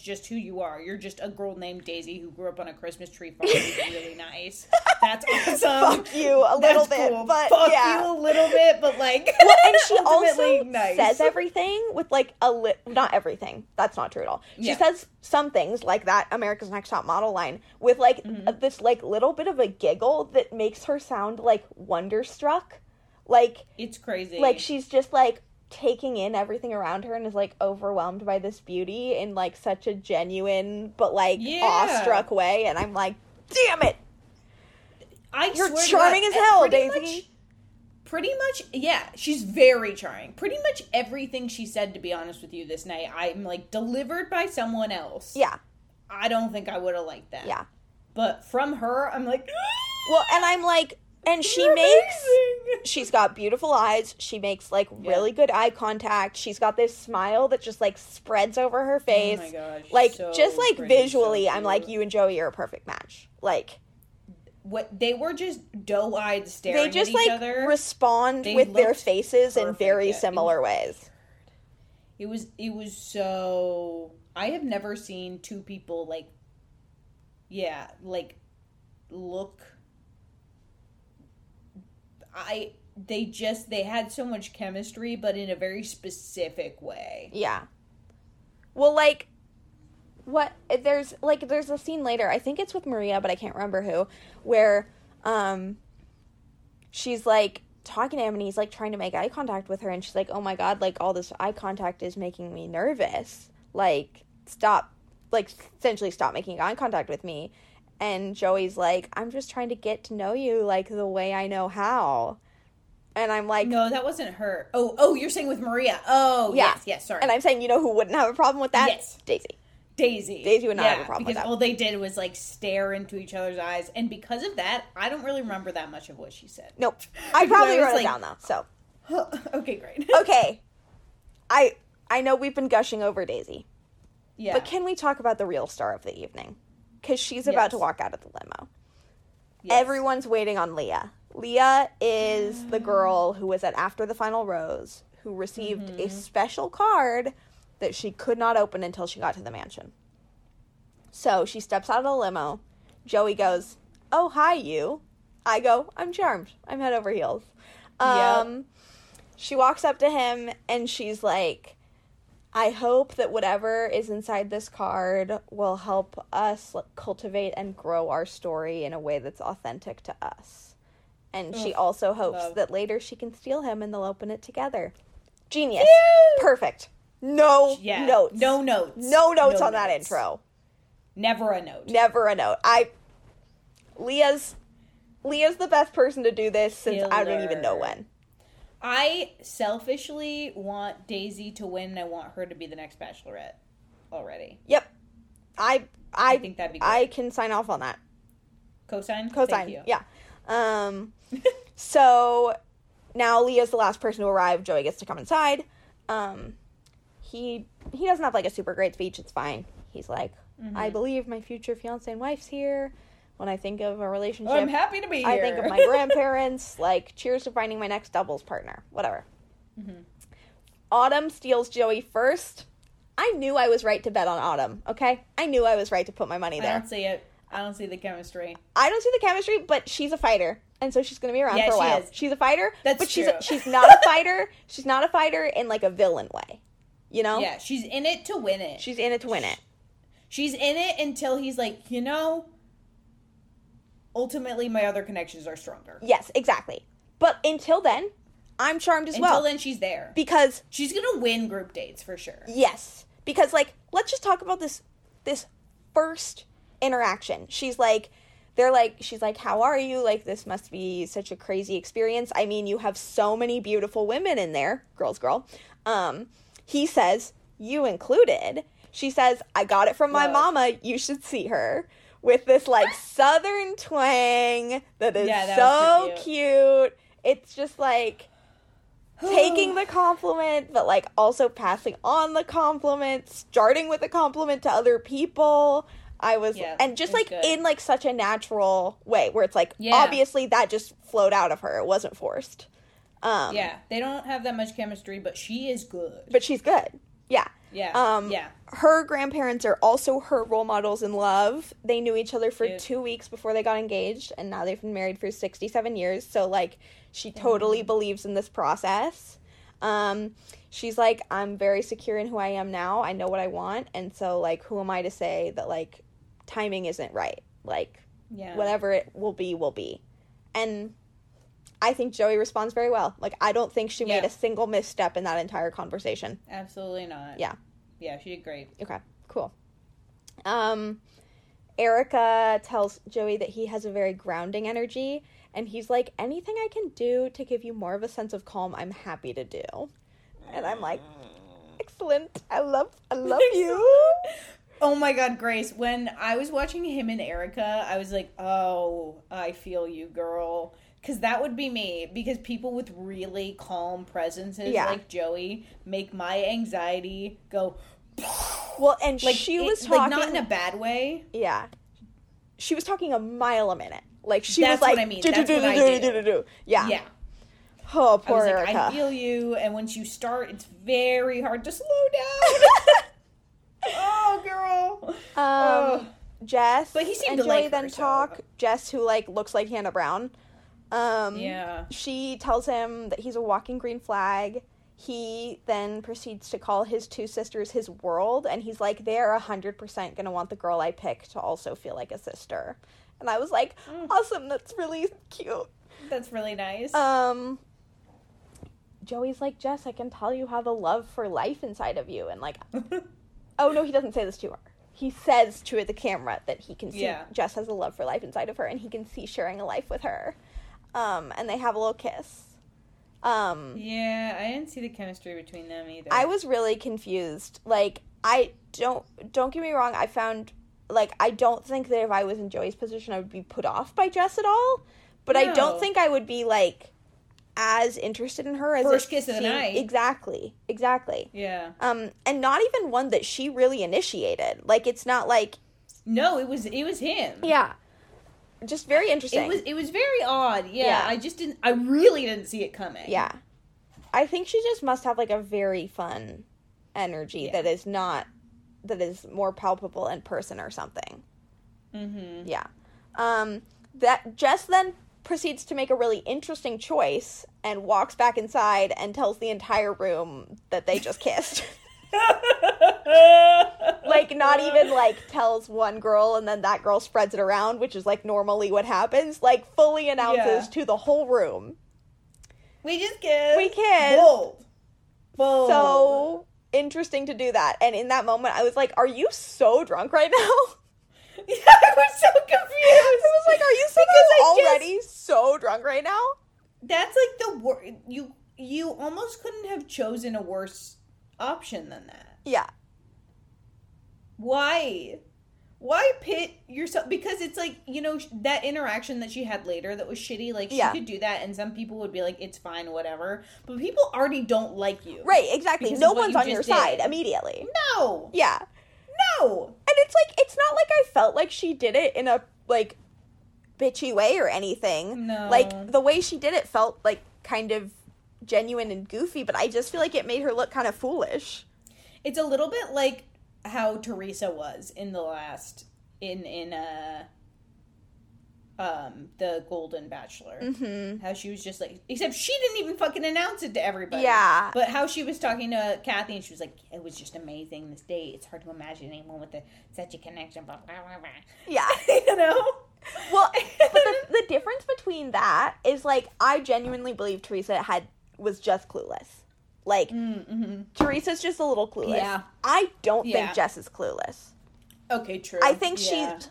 just who you are. You're just a girl named Daisy who grew up on a Christmas tree farm. It's really nice. That's awesome. Fuck you a little bit. Cool. But Fuck you a little bit, but, like, well, and she also nice. Says everything with, like, not everything. That's not true at all. She says some things, like that America's Next Top Model line, with, like, this, like, little bit of a giggle that makes her sound, like, wonderstruck. Like, it's crazy. Like, she's just, like, taking in everything around her and is, like, overwhelmed by this beauty in, like, such a genuine but, like, awestruck way. And I'm like, damn it! You're charming as hell, Daisy. Pretty much, yeah, she's very charming. Pretty much everything she said, to be honest with you, this night, I'm, like, delivered by someone else. Yeah. I don't think I would have liked that. Yeah. But from her, I'm like... Well, and I'm like... And she's got beautiful eyes, she makes, like, really good eye contact, she's got this smile that just, like, spreads over her face. Oh my gosh. Like, so just, like, pretty, visually, so I'm like, you and Joey are a perfect match. Like... What, they were just doe-eyed staring at each other. They just, like, respond with their faces in very similar ways. It was so... I have never seen two people, like... Yeah, like, look... They had so much chemistry, but in a very specific way. Yeah. Well, like, there's a scene later, I think it's with Maria, but I can't remember who, where, she's, like, talking to him, and he's, like, trying to make eye contact with her, and she's like, oh my God, like, all this eye contact is making me nervous. Like, essentially stop making eye contact with me. And Joey's like, I'm just trying to get to know you, like, the way I know how. And I'm like... No, that wasn't her. Oh, you're saying with Maria. Oh, yeah. Yes, sorry. And I'm saying, you know who wouldn't have a problem with that? Yes. Daisy. Daisy would not have a problem with that. Because all they did was, like, stare into each other's eyes. And because of that, I don't really remember that much of what she said. Nope. I probably wrote it down, though, so... Okay, great. Okay. I know we've been gushing over Daisy. Yeah. But can we talk about the real star of the evening? Because she's about to walk out of the limo. Yes. Everyone's waiting on Lea. Lea is the girl who was at After the Final Rose, who received a special card that she could not open until she got to the mansion. So she steps out of the limo. Joey goes, oh, hi, you. I go, I'm charmed. I'm head over heels. She walks up to him, and she's like... I hope that whatever is inside this card will help us cultivate and grow our story in a way that's authentic to us. And she also hopes that later she can steal him and they'll open it together. Genius. Ew. Perfect. No notes. No notes on that intro. Never a note. Lea's the best person to do this since I don't even know when. I selfishly want Daisy to win, and I want her to be the next Bachelorette already. Yep. I think that'd be great. I can sign off on that. Cosign? Thank you. Yeah. So now Lea's the last person to arrive. Joey gets to come inside. He doesn't have, like, a super great speech. It's fine. He's like, I believe my future fiancé and wife's here. When I think of a relationship... I'm happy to be here. I think of my grandparents. Like, cheers to finding my next doubles partner. Whatever. Mm-hmm. Autumn steals Joey first. I knew I was right to bet on Autumn, okay? I knew I was right to put my money there. I don't see it. I don't see the chemistry. I don't see the chemistry, but she's a fighter. And so she's going to be around for a while. Is. She's a fighter, that's but true. She's not a fighter. She's not a fighter in, like, a villain way, you know? Yeah, she's in it to win it. She's in it to win it. She's in it until he's like, you know, ultimately my other connections are stronger. Yes, exactly. But until then, I'm charmed as well. Until then, she's there. Because... she's going to win group dates, for sure. Yes. Because, like, let's just talk about this first interaction. She's like... they're like, she's like, how are you? Like, this must be such a crazy experience. I mean, you have so many beautiful women in there. Girl. He says, you included. She says, I got it from my mama. You should see her. With this, like, southern twang that is so cute. It's just, like, taking the compliment, but, like, also passing on the compliment. Starting with a compliment to other people. I was, and just, like, good. In, like, such a natural way, where it's, like, obviously that just flowed out of her. It wasn't forced. They don't have that much chemistry, but she is good. But she's good. Yeah. Her grandparents are also her role models in love. They knew each other for 2 weeks before they got engaged, and now they've been married for 67 years, so, like, she totally believes in this process. She's like, I'm very secure in who I am now. I know what I want, and so, like, who am I to say that, like, timing isn't right, like, whatever it will be. And I think Joey responds very well. Like, I don't think she made a single misstep in that entire conversation. Absolutely not. Yeah, she did great. Okay, cool. Erica tells Joey that he has a very grounding energy, and he's like, anything I can do to give you more of a sense of calm, I'm happy to do. And I'm like, excellent. I love you. Oh, my God, Grace. When I was watching him and Erica, I was like, oh, I feel you, girl. Because that would be me. Because people with really calm presences like Joey make my anxiety go... Well, and like, she was talking... like, not in a bad way. Yeah. She was talking a mile a minute. Like, she was like... that's what I mean. That's what I do. Yeah. Oh, poor Erica. I feel you. And once you start, it's very hard to slow down. Oh, girl. Jess but he seemed and Joey like then talk. So. Jess, who, like, looks like Hannah Brown. She tells him that he's a walking green flag. He then proceeds to call his two sisters his world. And he's like, they're 100% going to want the girl I pick to also feel like a sister. And I was like, awesome. That's really cute. That's really nice. Joey's like, Jess, I can tell you have a love for life inside of you. And, like, oh, no, he doesn't say this to her. He says to the camera that he can see Jess has a love for life inside of her, and he can see sharing a life with her. And they have a little kiss. I didn't see the chemistry between them either. I was really confused. Like, I don't get me wrong. I found, like, I don't think that if I was in Joey's position, I would be put off by Jess at all. But no. I don't think I would be, like, as interested in her as first kiss of the night. Exactly. Yeah. And not even one that she really initiated. Like, it's not like. No, it was him. Yeah. Just very interesting. It was very odd. Yeah. I really didn't see it coming. Yeah. I think she just must have, like, a very fun energy that is more palpable in person or something. Mm-hmm. Yeah. That Jess then proceeds to make a really interesting choice and walks back inside and tells the entire room that they just kissed. Like, not even, like, tells one girl and then that girl spreads it around, which is, like, normally what happens. Like, fully announces to the whole room. We just kissed. We kissed. Bold. So interesting to do that. And in that moment, I was like, are you so drunk right now? Yeah, I was so confused. I was like, are you already so drunk right now? That's, like, the worst. You almost couldn't have chosen a worse option than that. Yeah. Why pit yourself? Because it's, like, you know, that interaction that she had later that was shitty, like, she could do that, and some people would be like, it's fine, whatever. But people already don't like you. Right, exactly. No one's on your side immediately. No. Yeah. No. And it's, like, it's not like I felt like she did it in a, like, bitchy way or anything. No. Like, the way she did it felt, like, kind of genuine and goofy, but I just feel like it made her look kind of foolish. It's a little bit like how Teresa was in the last, in the Golden Bachelor. Mm-hmm. How she was just like, except she didn't even fucking announce it to everybody. Yeah. But how she was talking to Kathy and she was like, it was just amazing this date. It's hard to imagine anyone with such a connection. Blah, blah, blah, blah. Yeah. You know? Well, but the difference between that is, like, I genuinely believe Teresa was just clueless. Like, mm-hmm. Teresa's just a little clueless. Yeah. I don't think Jess is clueless. Okay, true. I think she's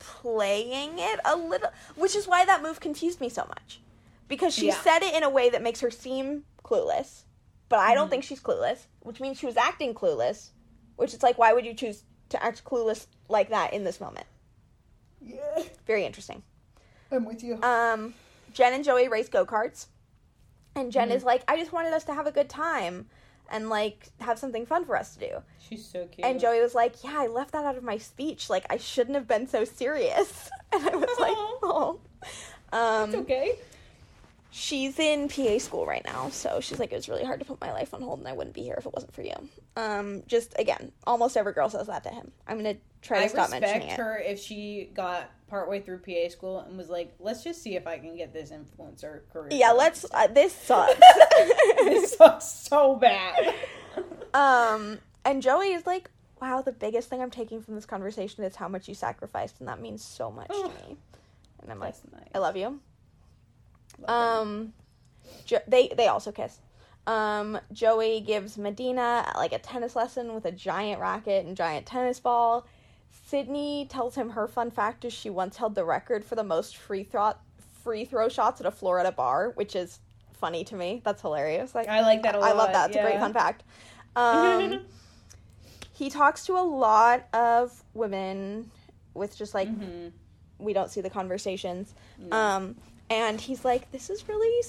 playing it a little, which is why that move confused me so much. Because she said it in a way that makes her seem clueless, but I don't think she's clueless, which means she was acting clueless, which is like, why would you choose to act clueless like that in this moment? Yeah. Very interesting. I'm with you. Jen and Joey race go-karts, and Jen is like, I just wanted us to have a good time and, like, have something fun for us to do. She's so cute. And Joey was like, yeah, I left that out of my speech. Like, I shouldn't have been so serious. And I was like, oh. It's okay. She's in PA school right now, so she's like, it was really hard to put my life on hold, and I wouldn't be here if it wasn't for you. Just, again, almost every girl says that to him. I'm going to try to stop mentioning it. I respect her if she got partway through PA school and was like, let's just see if I can get this influencer career. Yeah, let's, this sucks. This sucks so bad. And Joey is like, wow, the biggest thing I'm taking from this conversation is how much you sacrificed, and that means so much to me. And I'm like, nice. I love you. They also kiss. Joey gives Medina like a tennis lesson with a giant racket and giant tennis ball. Sydney tells him her fun fact is she once held the record for the most free throw shots at a Florida bar, which is funny to me. That's hilarious. Like, I like that a lot. I love that. It's a great fun fact. He talks to a lot of women with just like, we don't see the conversations. No. And he's like, this is really,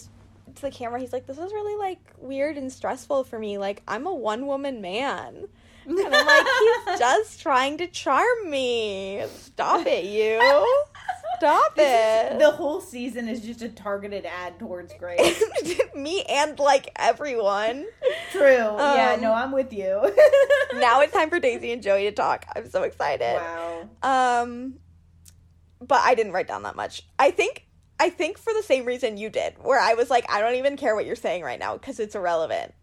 to the camera, he's like, this is really, like, weird and stressful for me. Like, I'm a one-woman man. And I'm like, he's just trying to charm me. Stop it, you. Stop it. The whole season is just a targeted ad towards Grace. Me and, like, everyone. True. Yeah, no, I'm with you. Now it's time for Daisy and Joey to talk. I'm so excited. Wow. But I didn't write down that much. I think for the same reason you did, where I was like, I don't even care what you're saying right now because it's irrelevant.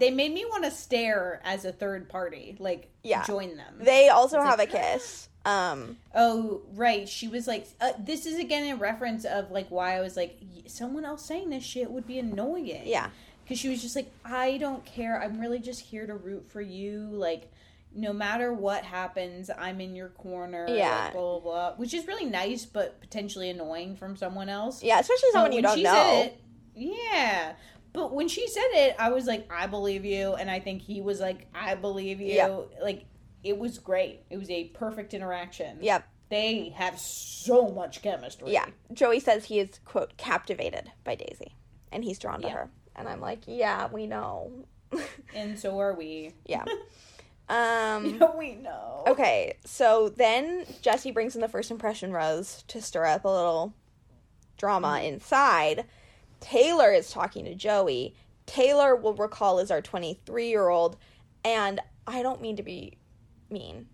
They made me want to stare as a third party, like, join them. They also have a kiss. Oh, right. She was like, this is, again, a reference of, like, why I was like, someone else saying this shit would be annoying. Yeah. Because she was just like, I don't care. I'm really just here to root for you, like, no matter what happens, I'm in your corner. Yeah. Blah, blah, blah. Which is really nice, but potentially annoying from someone else. Yeah, especially someone you don't know. Yeah. But when she said it, I was like, I believe you. And I think he was like, I believe you. Yep. Like, it was great. It was a perfect interaction. Yep. They have so much chemistry. Yeah. Joey says he is, quote, captivated by Daisy. And he's drawn to her. And I'm like, yeah, we know. And so are we. Yeah. We know. Okay, so then Jesse brings in the first impression rose to stir up a little drama inside. Taylor is talking to Joey. Taylor, we'll recall, is our 23-year-old, and I don't mean to be mean,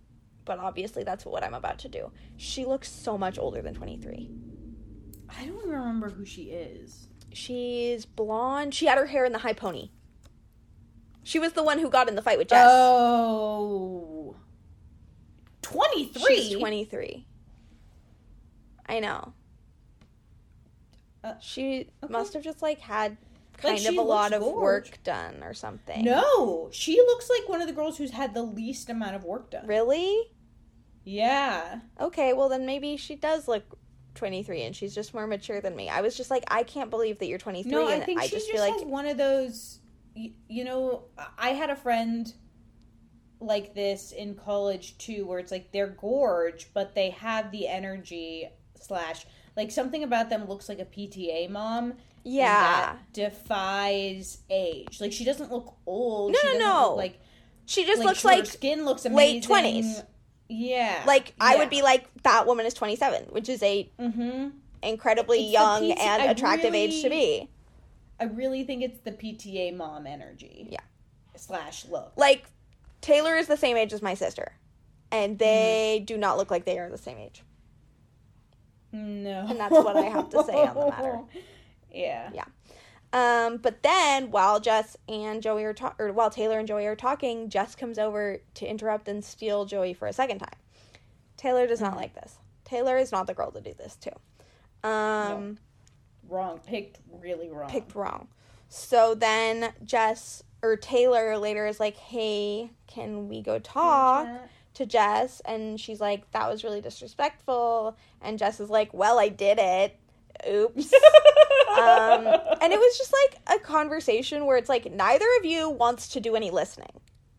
but obviously that's what I'm about to do. She looks so much older than 23. I don't even remember who she is. She's blonde. She had her hair in the high pony. She was the one who got in the fight with Jess. Oh. 23? She's 23. I know. She must have just, like, had kind of a lot of work done or something. No. She looks like one of the girls who's had the least amount of work done. Really? Yeah. Okay, well, then maybe she does look 23 and she's just more mature than me. I was just like, I can't believe that you're 23. No, I think she just has one of those... You know, I had a friend like this in college, too, where it's like they're gorge, but they have the energy / like something about them looks like a PTA mom. Yeah. That defies age. Like, she doesn't look old. No, no. Look like, she just looks like her skin looks amazing. Late 20s. Yeah. Like, I would be like, that woman is 27, which is a incredibly young and attractive age to be. I really think it's the PTA mom energy. Yeah. / look. Like, Taylor is the same age as my sister. And they do not look like they are the same age. No. And that's what I have to say on the matter. Yeah. Yeah. But then while while Taylor and Joey are talking, Jess comes over to interrupt and steal Joey for a second time. Taylor does not like this. Taylor is not the girl to do this to. No. Wrong. Picked really wrong. Picked wrong. So then Taylor later is like, hey, can we go talk to Jess? And she's like, that was really disrespectful. And Jess is like, well, I did it. Oops. And it was just like a conversation where it's like, neither of you wants to do any listening.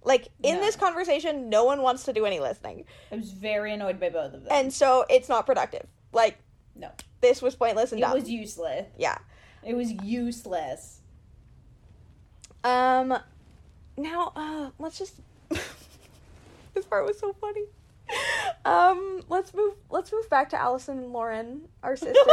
Like, in this conversation, no one wants to do any listening. I was very annoyed by both of them. And so it's not productive. Like, no. This was pointless and dumb. It was useless. Yeah. It was useless. Now, let's just... This part was so funny. Let's move back to Allison and Lauren, our sisters,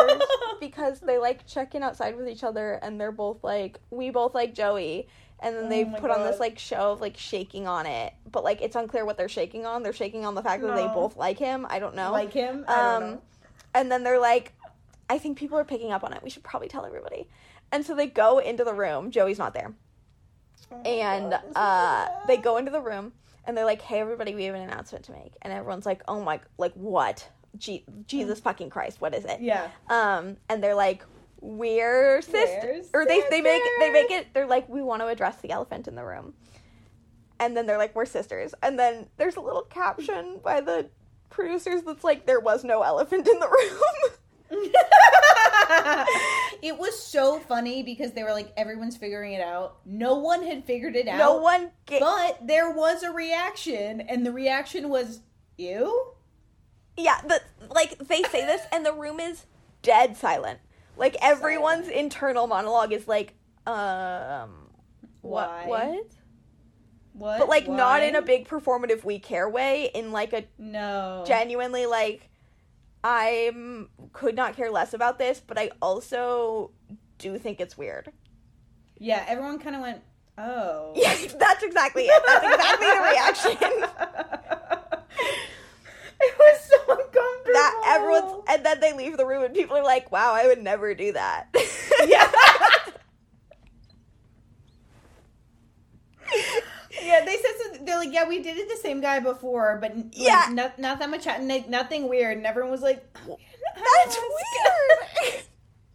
because they, like, check in outside with each other, and they're both like, we both like Joey, and then they put on this, like, show of, like, shaking on it, but, like, it's unclear what they're shaking on. They're shaking on the fact that they both like him. I don't know. Like him? I don't know. And then they're like, I think people are picking up on it. We should probably tell everybody. And so they go into the room. Joey's not there. They go into the room. And they're like, hey, everybody, we have an announcement to make. And everyone's like, oh, my, like, what? Jesus fucking Christ, what is it? Yeah. And they're like, we're sisters. Or they make it, they're like, we want to address the elephant in the room. And then they're like, we're sisters. And then there's a little caption by the producers that's like, there was no elephant in the room. It was so funny because they were like, everyone's figuring it out. No one had figured it out. No one but there was a reaction, and the reaction was, ew? Yeah, like, they say this, and the room is dead silent. Like, everyone's internal monologue is like, why? What? But, like, why? Not in a big performative we care way, in, like, a genuinely, like... I could not care less about this, but I also do think it's weird. Yeah, everyone kind of went, oh. Yes, that's exactly it. That's exactly the reaction. It was so uncomfortable. And then they leave the room and people are like, wow, I would never do that. Yeah. Yeah, they said something, they're like, yeah, we did it the same guy before, but like, not that much, nothing weird. And everyone was like, that's weird.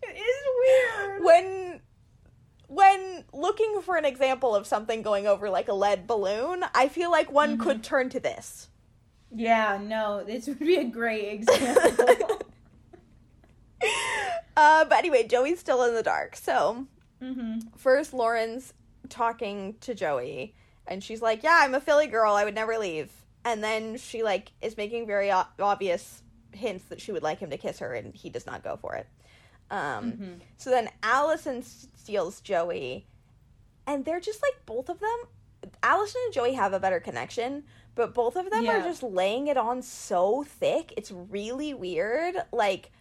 It is weird. When looking for an example of something going over like a lead balloon, I feel like one could turn to this. Yeah, no, this would be a great example. But anyway, Joey's still in the dark. So first, Lauren's talking to Joey. And she's like, yeah, I'm a Philly girl. I would never leave. And then she, like, is making very obvious hints that she would like him to kiss her, and he does not go for it. So then Allison steals Joey, and they're just, like, both of them. Allison and Joey have a better connection, but both of them are just laying it on so thick. It's really weird. Like,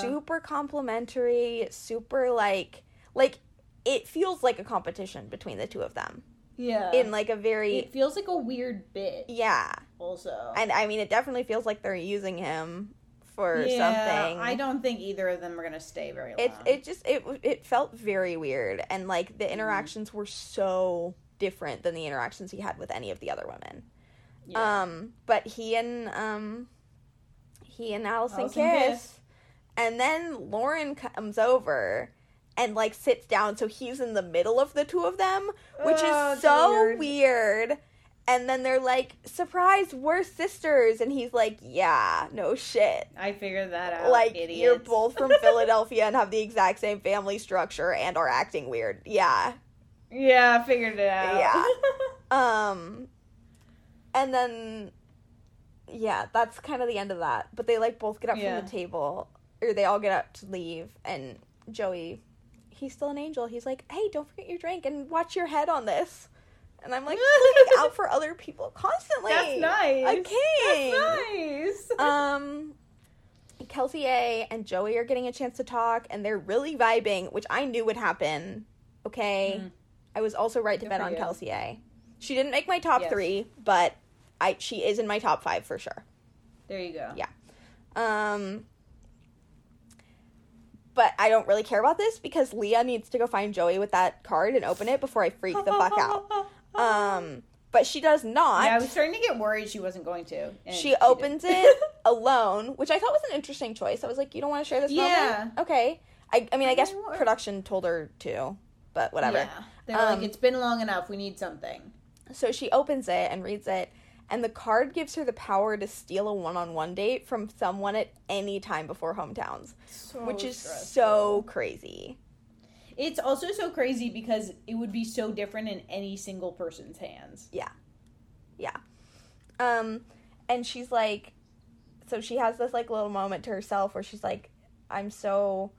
super complimentary, super, like, it feels like a competition between the two of them. Yeah. In, like, a very... It feels like a weird bit. Yeah. Also. And, I mean, it definitely feels like they're using him for something. I don't think either of them are going to stay very long. It felt very weird. And, like, the interactions were so different than the interactions he had with any of the other women. Yeah. But he and Allison kiss. And then Lauren comes over... and, like, sits down, so he's in the middle of the two of them, which is so weird. And then they're like, surprise, we're sisters. And he's like, yeah, no shit. I figured that out, like, idiots. You're both from Philadelphia and have the exact same family structure and are acting weird. Yeah. Yeah, I figured it out. Yeah. And then, yeah, that's kind of the end of that. But they, like, both get up from the table, or they all get up to leave, and Joey... He's still an angel. He's like, hey, don't forget your drink and watch your head on this. And I'm like, looking out for other people constantly. That's nice. Okay. That's nice. Kelsey A and Joey are getting a chance to talk, and they're really vibing, which I knew would happen. Okay. Mm-hmm. I was also right to bet on Kelsey A. She didn't make my top three, but she is in my top five for sure. There you go. Yeah. but I don't really care about this because Lea needs to go find Joey with that card and open it before I freak the fuck out. But she does not. Yeah, I was starting to get worried she wasn't going to. She opens it alone, which I thought was an interesting choice. I was like, you don't want to share this moment? Yeah. Okay. I mean, I guess production told her to, but whatever. Yeah. They were like, it's been long enough. We need something. So she opens it and reads it, and the card gives her the power to steal a one-on-one date from someone at any time before hometowns, which is stressful. So crazy. It's also so crazy because it would be so different in any single person's hands. Yeah. Yeah. And she's like, so she has this, like, little moment to herself where she's like, I want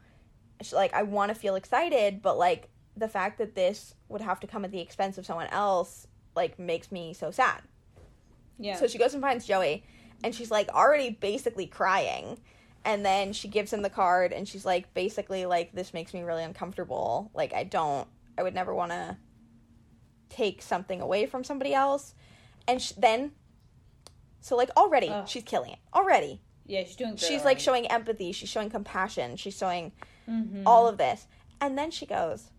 to feel excited, but, like, the fact that this would have to come at the expense of someone else, like, makes me so sad. Yeah. So she goes and finds Joey, and she's, like, already basically crying, and then she gives him the card, and she's, like, basically, like, this makes me really uncomfortable. Like, I would never want to take something away from somebody else. And already, she's killing it. Already. Yeah, she's doing great. She's, like, showing empathy. She's showing compassion. She's showing all of this. And then she goes,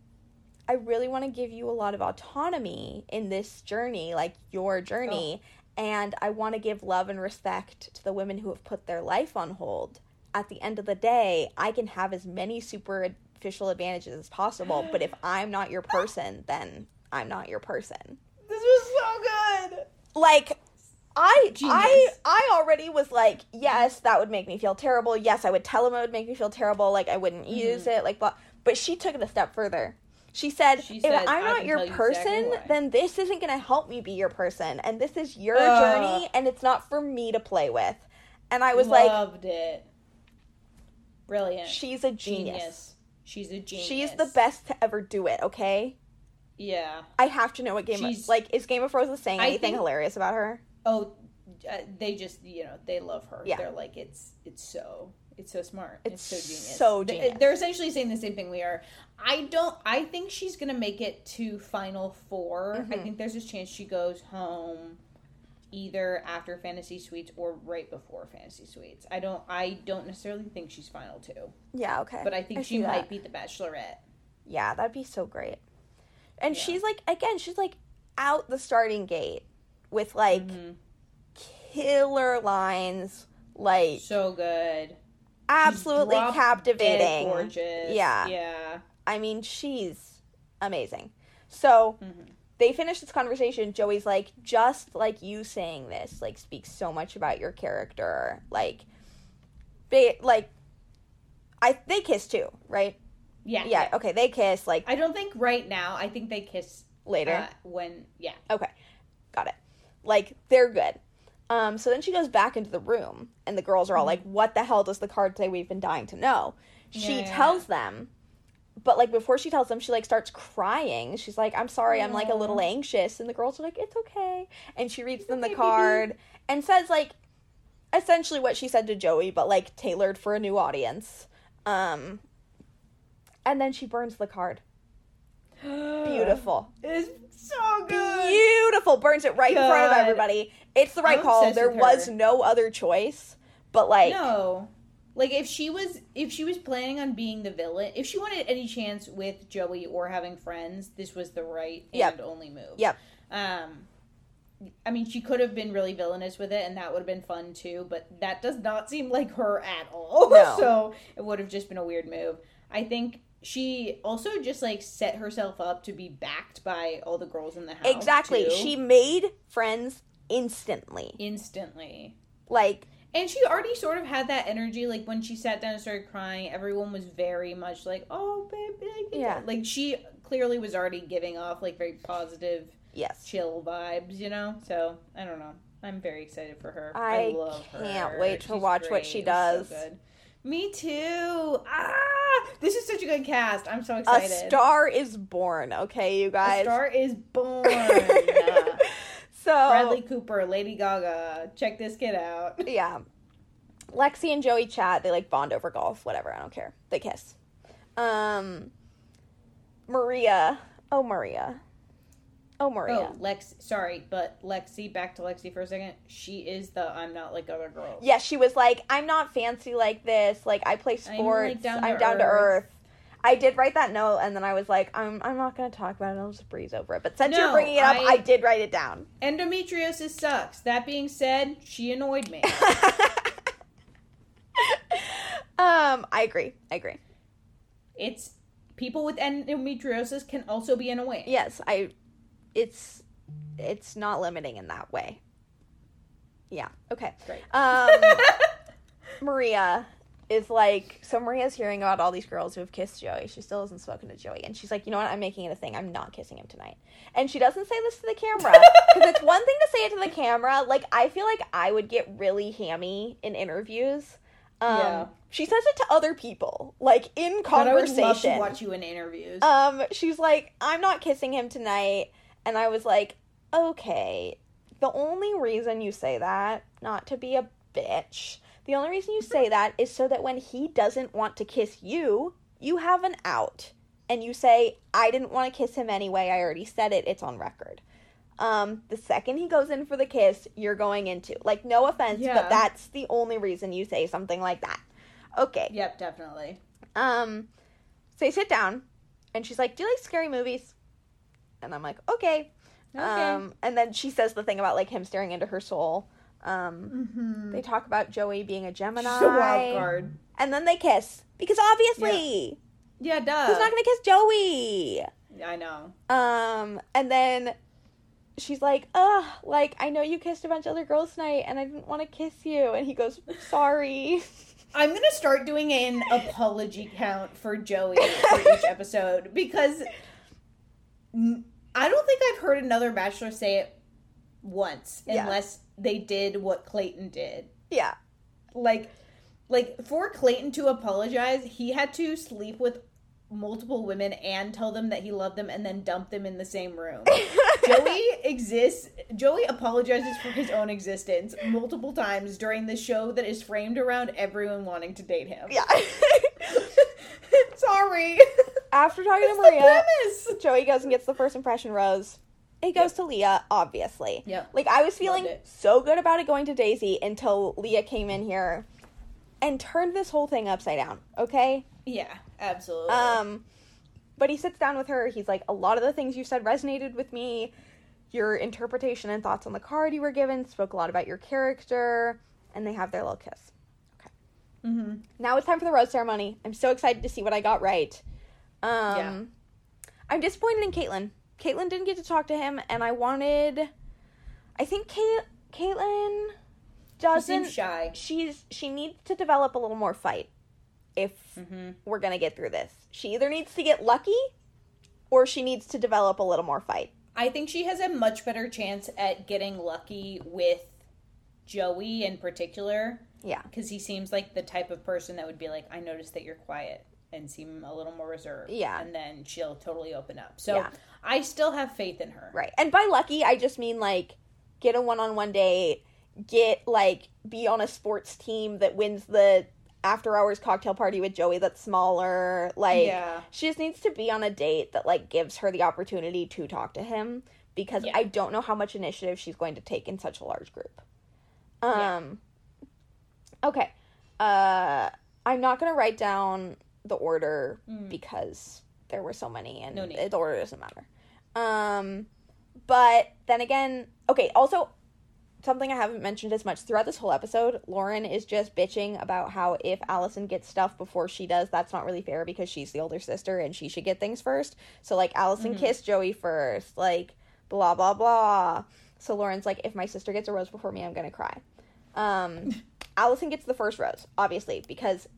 I really want to give you a lot of autonomy in this journey, like your journey, and I want to give love and respect to the women who have put their life on hold. At the end of the day, I can have as many superficial advantages as possible, but if I'm not your person, then I'm not your person. This was so good. Like, I already was like, yes, that would make me feel terrible. Yes, I would tell him it would make me feel terrible. Like, I wouldn't use it. Like, blah. But she took it a step further. She said, if I'm not your person, exactly, then this isn't going to help me be your person. And this is your journey, and it's not for me to play with. And I was loved it. Brilliant. She's a genius. She's a genius. She's the best to ever do it, okay? Yeah. I have to know what is Game of Thrones saying anything hilarious about her? Oh, they just, they love her. Yeah. They're like, it's so smart. It's so genius. So genius. They're essentially saying the same thing we are. I think she's going to make it to Final Four. Mm-hmm. I think there's a chance she goes home either after Fantasy Suites or right before Fantasy Suites. I don't necessarily think she's Final Two. Yeah, okay. But I think she might be the Bachelorette. Yeah, that'd be so great. And she's like, again, she's like out the starting gate with like killer lines. Like, so good. Absolutely captivating. Gorgeous. Yeah. Yeah. I mean, she's amazing. So they finish this conversation. Joey's like, just like you saying this, like, speaks so much about your character. They kiss too, right? Yeah. Yeah. Okay. They kiss. Like, I don't think right now. I think they kiss later. Okay. Got it. Like, they're good. So then she goes back into the room, and the girls are all like, what the hell does the card say? We've been dying to know. She tells them, but, like, before she tells them, she, like, starts crying. She's like, I'm sorry, I'm, like, a little anxious. And the girls are like, it's okay. And she reads them the card and says, like, essentially what she said to Joey, but, like, tailored for a new audience. And then she burns the card. Beautiful. It's so good. Beautiful. Burns it right in front of everybody. It's the right call. There was no other choice. But, like, no. Like, if she was planning on being the villain, if she wanted any chance with Joey or having friends, this was the right and only move. Yep. I mean, she could have been really villainous with it, and that would have been fun too, but that does not seem like her at all. No. So it would have just been a weird move. I think she also just, like, set herself up to be backed by all the girls in the house. Exactly. Too. She made friends instantly. Like, and she already sort of had that energy. Like, when she sat down and started crying, everyone was very much like, oh, baby. Yeah. Like, she clearly was already giving off, like, very positive, chill vibes, So, I don't know. I'm very excited for her. I love her. I can't wait to watch what she does. So good. Me too. This is such a good cast. I'm so excited. A star is born, okay, you guys? A star is born. So Bradley Cooper, Lady Gaga, check this kid out. Yeah. Lexi and Joey chat. They, like, bond over golf, whatever. I don't care. They kiss. Maria. Oh, Maria. Oh, Maria. Oh, Lexi. Sorry, but Lexi, back to Lexi for a second. She is the I'm not like other girls. Yeah, she was like, I'm not fancy like this. Like, I play sports. I'm down to earth. I did write that note, and then I was like, I'm not going to talk about it. I'll just breeze over it. But since you're bringing it up, I did write it down. Endometriosis sucks. That being said, she annoyed me. I agree. It's people with endometriosis can also be annoying. Yes, it's not limiting in that way. Yeah. Okay. Great. Maria is like, so Maria's hearing about all these girls who have kissed Joey. She still hasn't spoken to Joey. And she's like, you know what? I'm making it a thing. I'm not kissing him tonight. And she doesn't say this to the camera. Because it's one thing to say it to the camera. Like, I feel like I would get really hammy in interviews. Yeah. She says it to other people, like, in conversation. But I would love to watch you in interviews. She's like, I'm not kissing him tonight. And I was like, okay, the only reason you say that, not to be a bitch, the only reason you say that is so that when he doesn't want to kiss you, you have an out. And you say, I didn't want to kiss him anyway. I already said it. It's on record. The second he goes in for the kiss, you're going into. Like, no offense, but that's the only reason you say something like that. Okay. Yep, definitely. So you sit down, and she's like, do you like scary movies? And I'm like, okay. And then she says the thing about, like, him staring into her soul. They talk about Joey being a Gemini. She's a wild card. And then they kiss. Because obviously. Yeah, duh. Who's not going to kiss Joey? I know. And then she's like, ugh, like, I know you kissed a bunch of other girls tonight, and I didn't want to kiss you. And he goes, sorry. I'm going to start doing an apology count for Joey for each episode. Because I don't think I've heard another bachelor say it once, unless they did what Clayton did. Yeah. Like, for Clayton to apologize, he had to sleep with multiple women and tell them that he loved them and then dump them in the same room. Joey apologizes for his own existence multiple times during the show that is framed around everyone wanting to date him. Yeah. Sorry. After talking to Maria, Joey goes and gets the first impression rose. It goes to Lea, obviously. Yeah. Like, I was feeling so good about it going to Daisy until Lea came in here and turned this whole thing upside down, okay? Yeah, absolutely. But he sits down with her. He's like, a lot of the things you said resonated with me. Your interpretation and thoughts on the card you were given spoke a lot about your character. And they have their little kiss. Okay. Mm-hmm. Now it's time for the rose ceremony. I'm so excited to see what I got right. I'm disappointed in Caitlin. Caitlin didn't get to talk to him, and I think Caitlin doesn't. She seems shy. She needs to develop a little more fight if we're going to get through this. She either needs to get lucky or she needs to develop a little more fight. I think she has a much better chance at getting lucky with Joey in particular. Yeah. Because he seems like the type of person that would be like, I noticed that you're quiet. And seem a little more reserved. Yeah. And then she'll totally open up. So I still have faith in her. Right. And by lucky, I just mean, like, get a one-on-one date, be on a sports team that wins the after-hours cocktail party with Joey that's smaller. Like, she just needs to be on a date that, like, gives her the opportunity to talk to him. Because I don't know how much initiative she's going to take in such a large group. Okay. I'm not going to write down the order because there were so many and the order doesn't matter. But then again, also something I haven't mentioned as much throughout this whole episode, Lauren is just bitching about how if Allison gets stuff before she does, that's not really fair because she's the older sister and she should get things first. So, like, Allison kissed Joey first, like, blah, blah, blah. So Lauren's like, if my sister gets a rose before me, I'm going to cry. Allison gets the first rose, obviously, because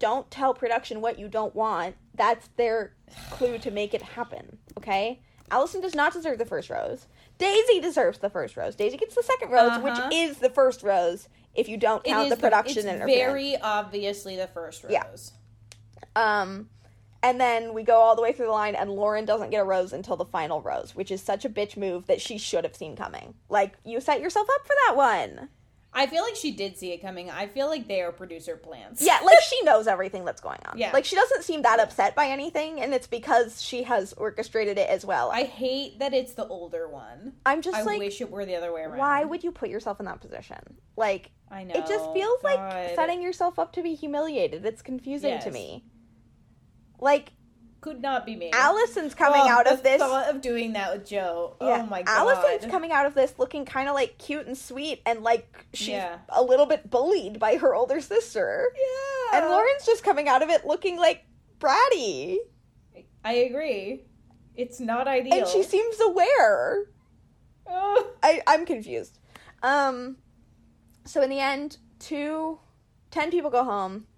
don't tell production what you don't want. That's their clue to make it happen, okay? Allison does not deserve the first rose. Daisy deserves the first rose. Daisy gets the second rose, which is the first rose if you don't count the production interference. It's very obviously the first rose. Yeah. And then we go all the way through the line, and Lauren doesn't get a rose until the final rose, which is such a bitch move that she should have seen coming. Like, you set yourself up for that one. I feel like she did see it coming. I feel like they are producer plants. Yeah, like, she knows everything that's going on. Yeah. Like, she doesn't seem that upset by anything, and it's because she has orchestrated it as well. I hate that it's the older one. I'm just, I wish it were the other way around. Why would you put yourself in that position? Like, I know. It just feels like setting yourself up to be humiliated. It's confusing to me. Like... Could not be me. Allison's coming out of this. The thought of doing that with Joe. Yeah. Oh my god. Allison's coming out of this looking kind of like cute and sweet and like she's a little bit bullied by her older sister. Yeah. And Lauren's just coming out of it looking like bratty. I agree. It's not ideal. And she seems aware. Oh. I'm confused. So in the end, 10 people go home.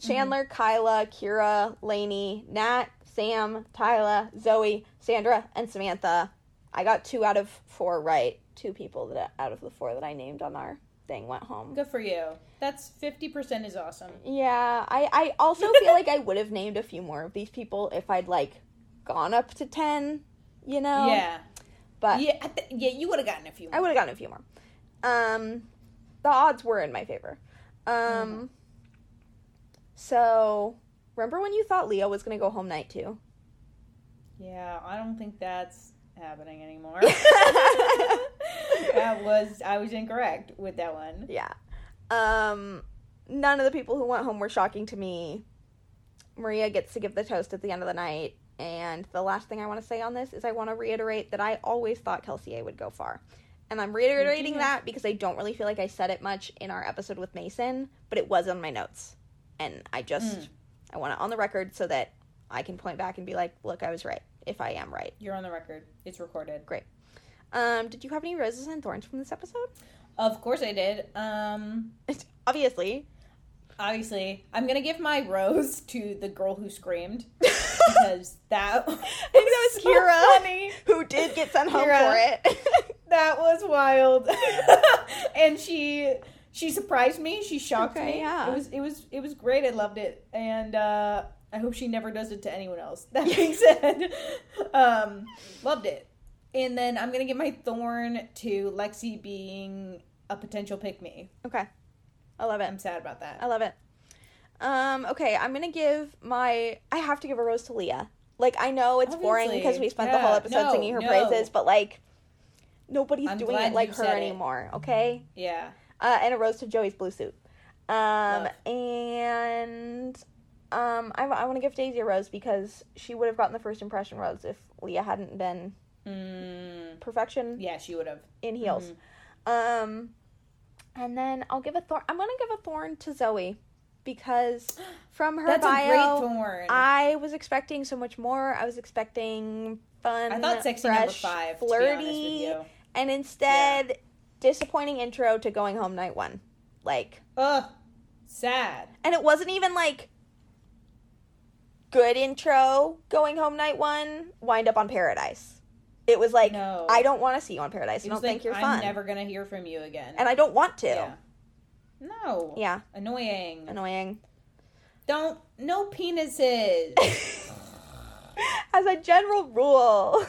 Chandler, mm-hmm. Kyla, Kira, Lainey, Nat, Sam, Tyla, Zoe, Sandra, and Samantha. I got 2 out of 4 right. 2 people out of the 4 that I named on our thing went home. Good for you. That's 50% is awesome. Yeah. I also feel like I would have named a few more of these people if I'd, gone up to 10, you know? Yeah. But... Yeah, you would have gotten a few more. I would have gotten a few more. The odds were in my favor. Mm-hmm. So... Remember when you thought Lea was going to go home night, too? Yeah, I don't think that's happening anymore. I was incorrect with that one. Yeah. None of the people who went home were shocking to me. Maria gets to give the toast at the end of the night. And the last thing I want to say on this is I want to reiterate that I always thought Kelsey A would go far. And I'm reiterating that because I don't really feel like I said it much in our episode with Mason, but it was on my notes. And I just... I want it on the record so that I can point back and be like, look, I was right, if I am right. You're on the record. It's recorded. Great. Did you have any roses and thorns from this episode? Of course I did. Obviously. I'm going to give my rose to the girl who screamed. Because that was, I think that was so Kira, funny. Who did get sent home for it. That was wild. And She surprised me. She shocked me. Yeah. It was great. I loved it, and I hope she never does it to anyone else. That being said, loved it. And then I'm gonna give my thorn to Lexi being a potential pick me. Okay, I love it. I'm sad about that. I love it. Okay, I'm gonna give my. I have to give a rose to Lea. Like, I know it's boring because we spent the whole episode singing her praises, but nobody's doing it like her anymore. Okay. Yeah. And a rose to Joey's blue suit. I want to give Daisy a rose because she would have gotten the first impression rose if Lea hadn't been perfection. Yeah, she would have. In heels. Mm-hmm. And then I'll give a thorn. I'm going to give a thorn to Zoe because from her bio, a great thorn. I was expecting so much more. I was expecting fun, I thought sexy fresh, number 5, flirty, to be honest with you. And instead... Yeah. Disappointing intro to going home night 1. Sad. And it wasn't even, good intro going home night 1, wind up on Paradise. It was no. I don't want to see you on Paradise. I don't think you're fun. I'm never going to hear from you again. And I don't want to. Yeah. No. Yeah. Annoying. No penises. As a general rule.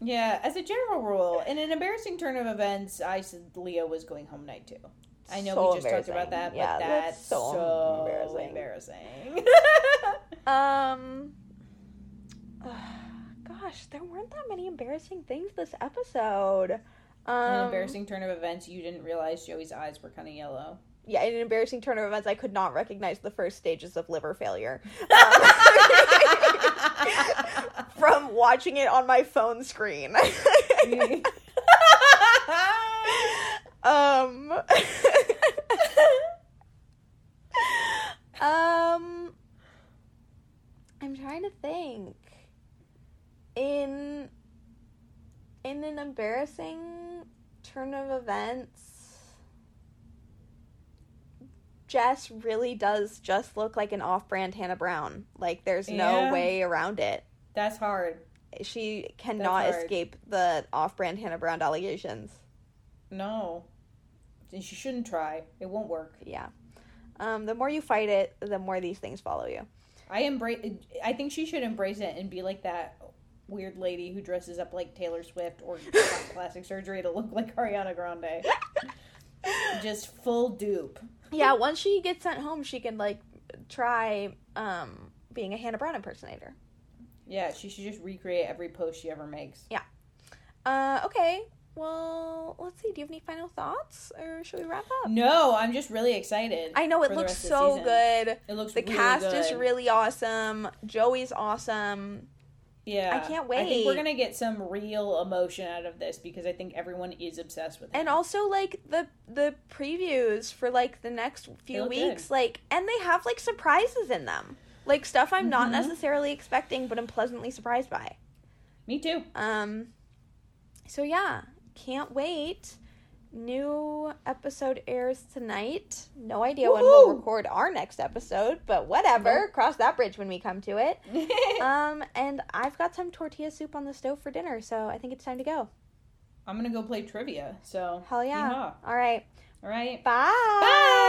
Yeah, as a general rule, in an embarrassing turn of events, I said Lea was going home night 2. I know we just talked about that, but that's so embarrassing. Gosh, there weren't that many embarrassing things this episode. An embarrassing turn of events, you didn't realize Joey's eyes were kind of yellow. Yeah, in an embarrassing turn of events, I could not recognize the first stages of liver failure. From watching it on my phone screen. I'm trying to think. In an embarrassing turn of events, Jess really does just look like an off-brand Hannah Brown. There's no way around it. That's hard. She cannot escape the off-brand Hannah Brown allegations. No. And she shouldn't try. It won't work. Yeah. The more you fight it, the more these things follow you. I think she should embrace it and be like that weird lady who dresses up like Taylor Swift or plastic surgery to look like Ariana Grande. Just full dupe. Yeah, once she gets sent home, she can, like, try being a Hannah Brown impersonator. Yeah, she should just recreate every post she ever makes. Yeah. Okay, well, let's see. Do you have any final thoughts, or should we wrap up? No, I'm just really excited. I know, it looks so good. It looks really good. The cast is really awesome. Joey's awesome. Yeah. I can't wait. I think we're going to get some real emotion out of this because I think everyone is obsessed with it. And also, like, the previews for, like, the next few weeks, like, and they have, like, surprises in them. Like, stuff I'm not necessarily expecting but I'm pleasantly surprised by. Me too. So, yeah. Can't wait. New episode airs tonight. No idea when we'll record our next episode, but whatever. Nope. Cross that bridge when we come to it. And I've got some tortilla soup on the stove for dinner, so I think it's time to go. I'm going to go play trivia, so. Hell yeah. Yeehaw. All right. Bye. Bye.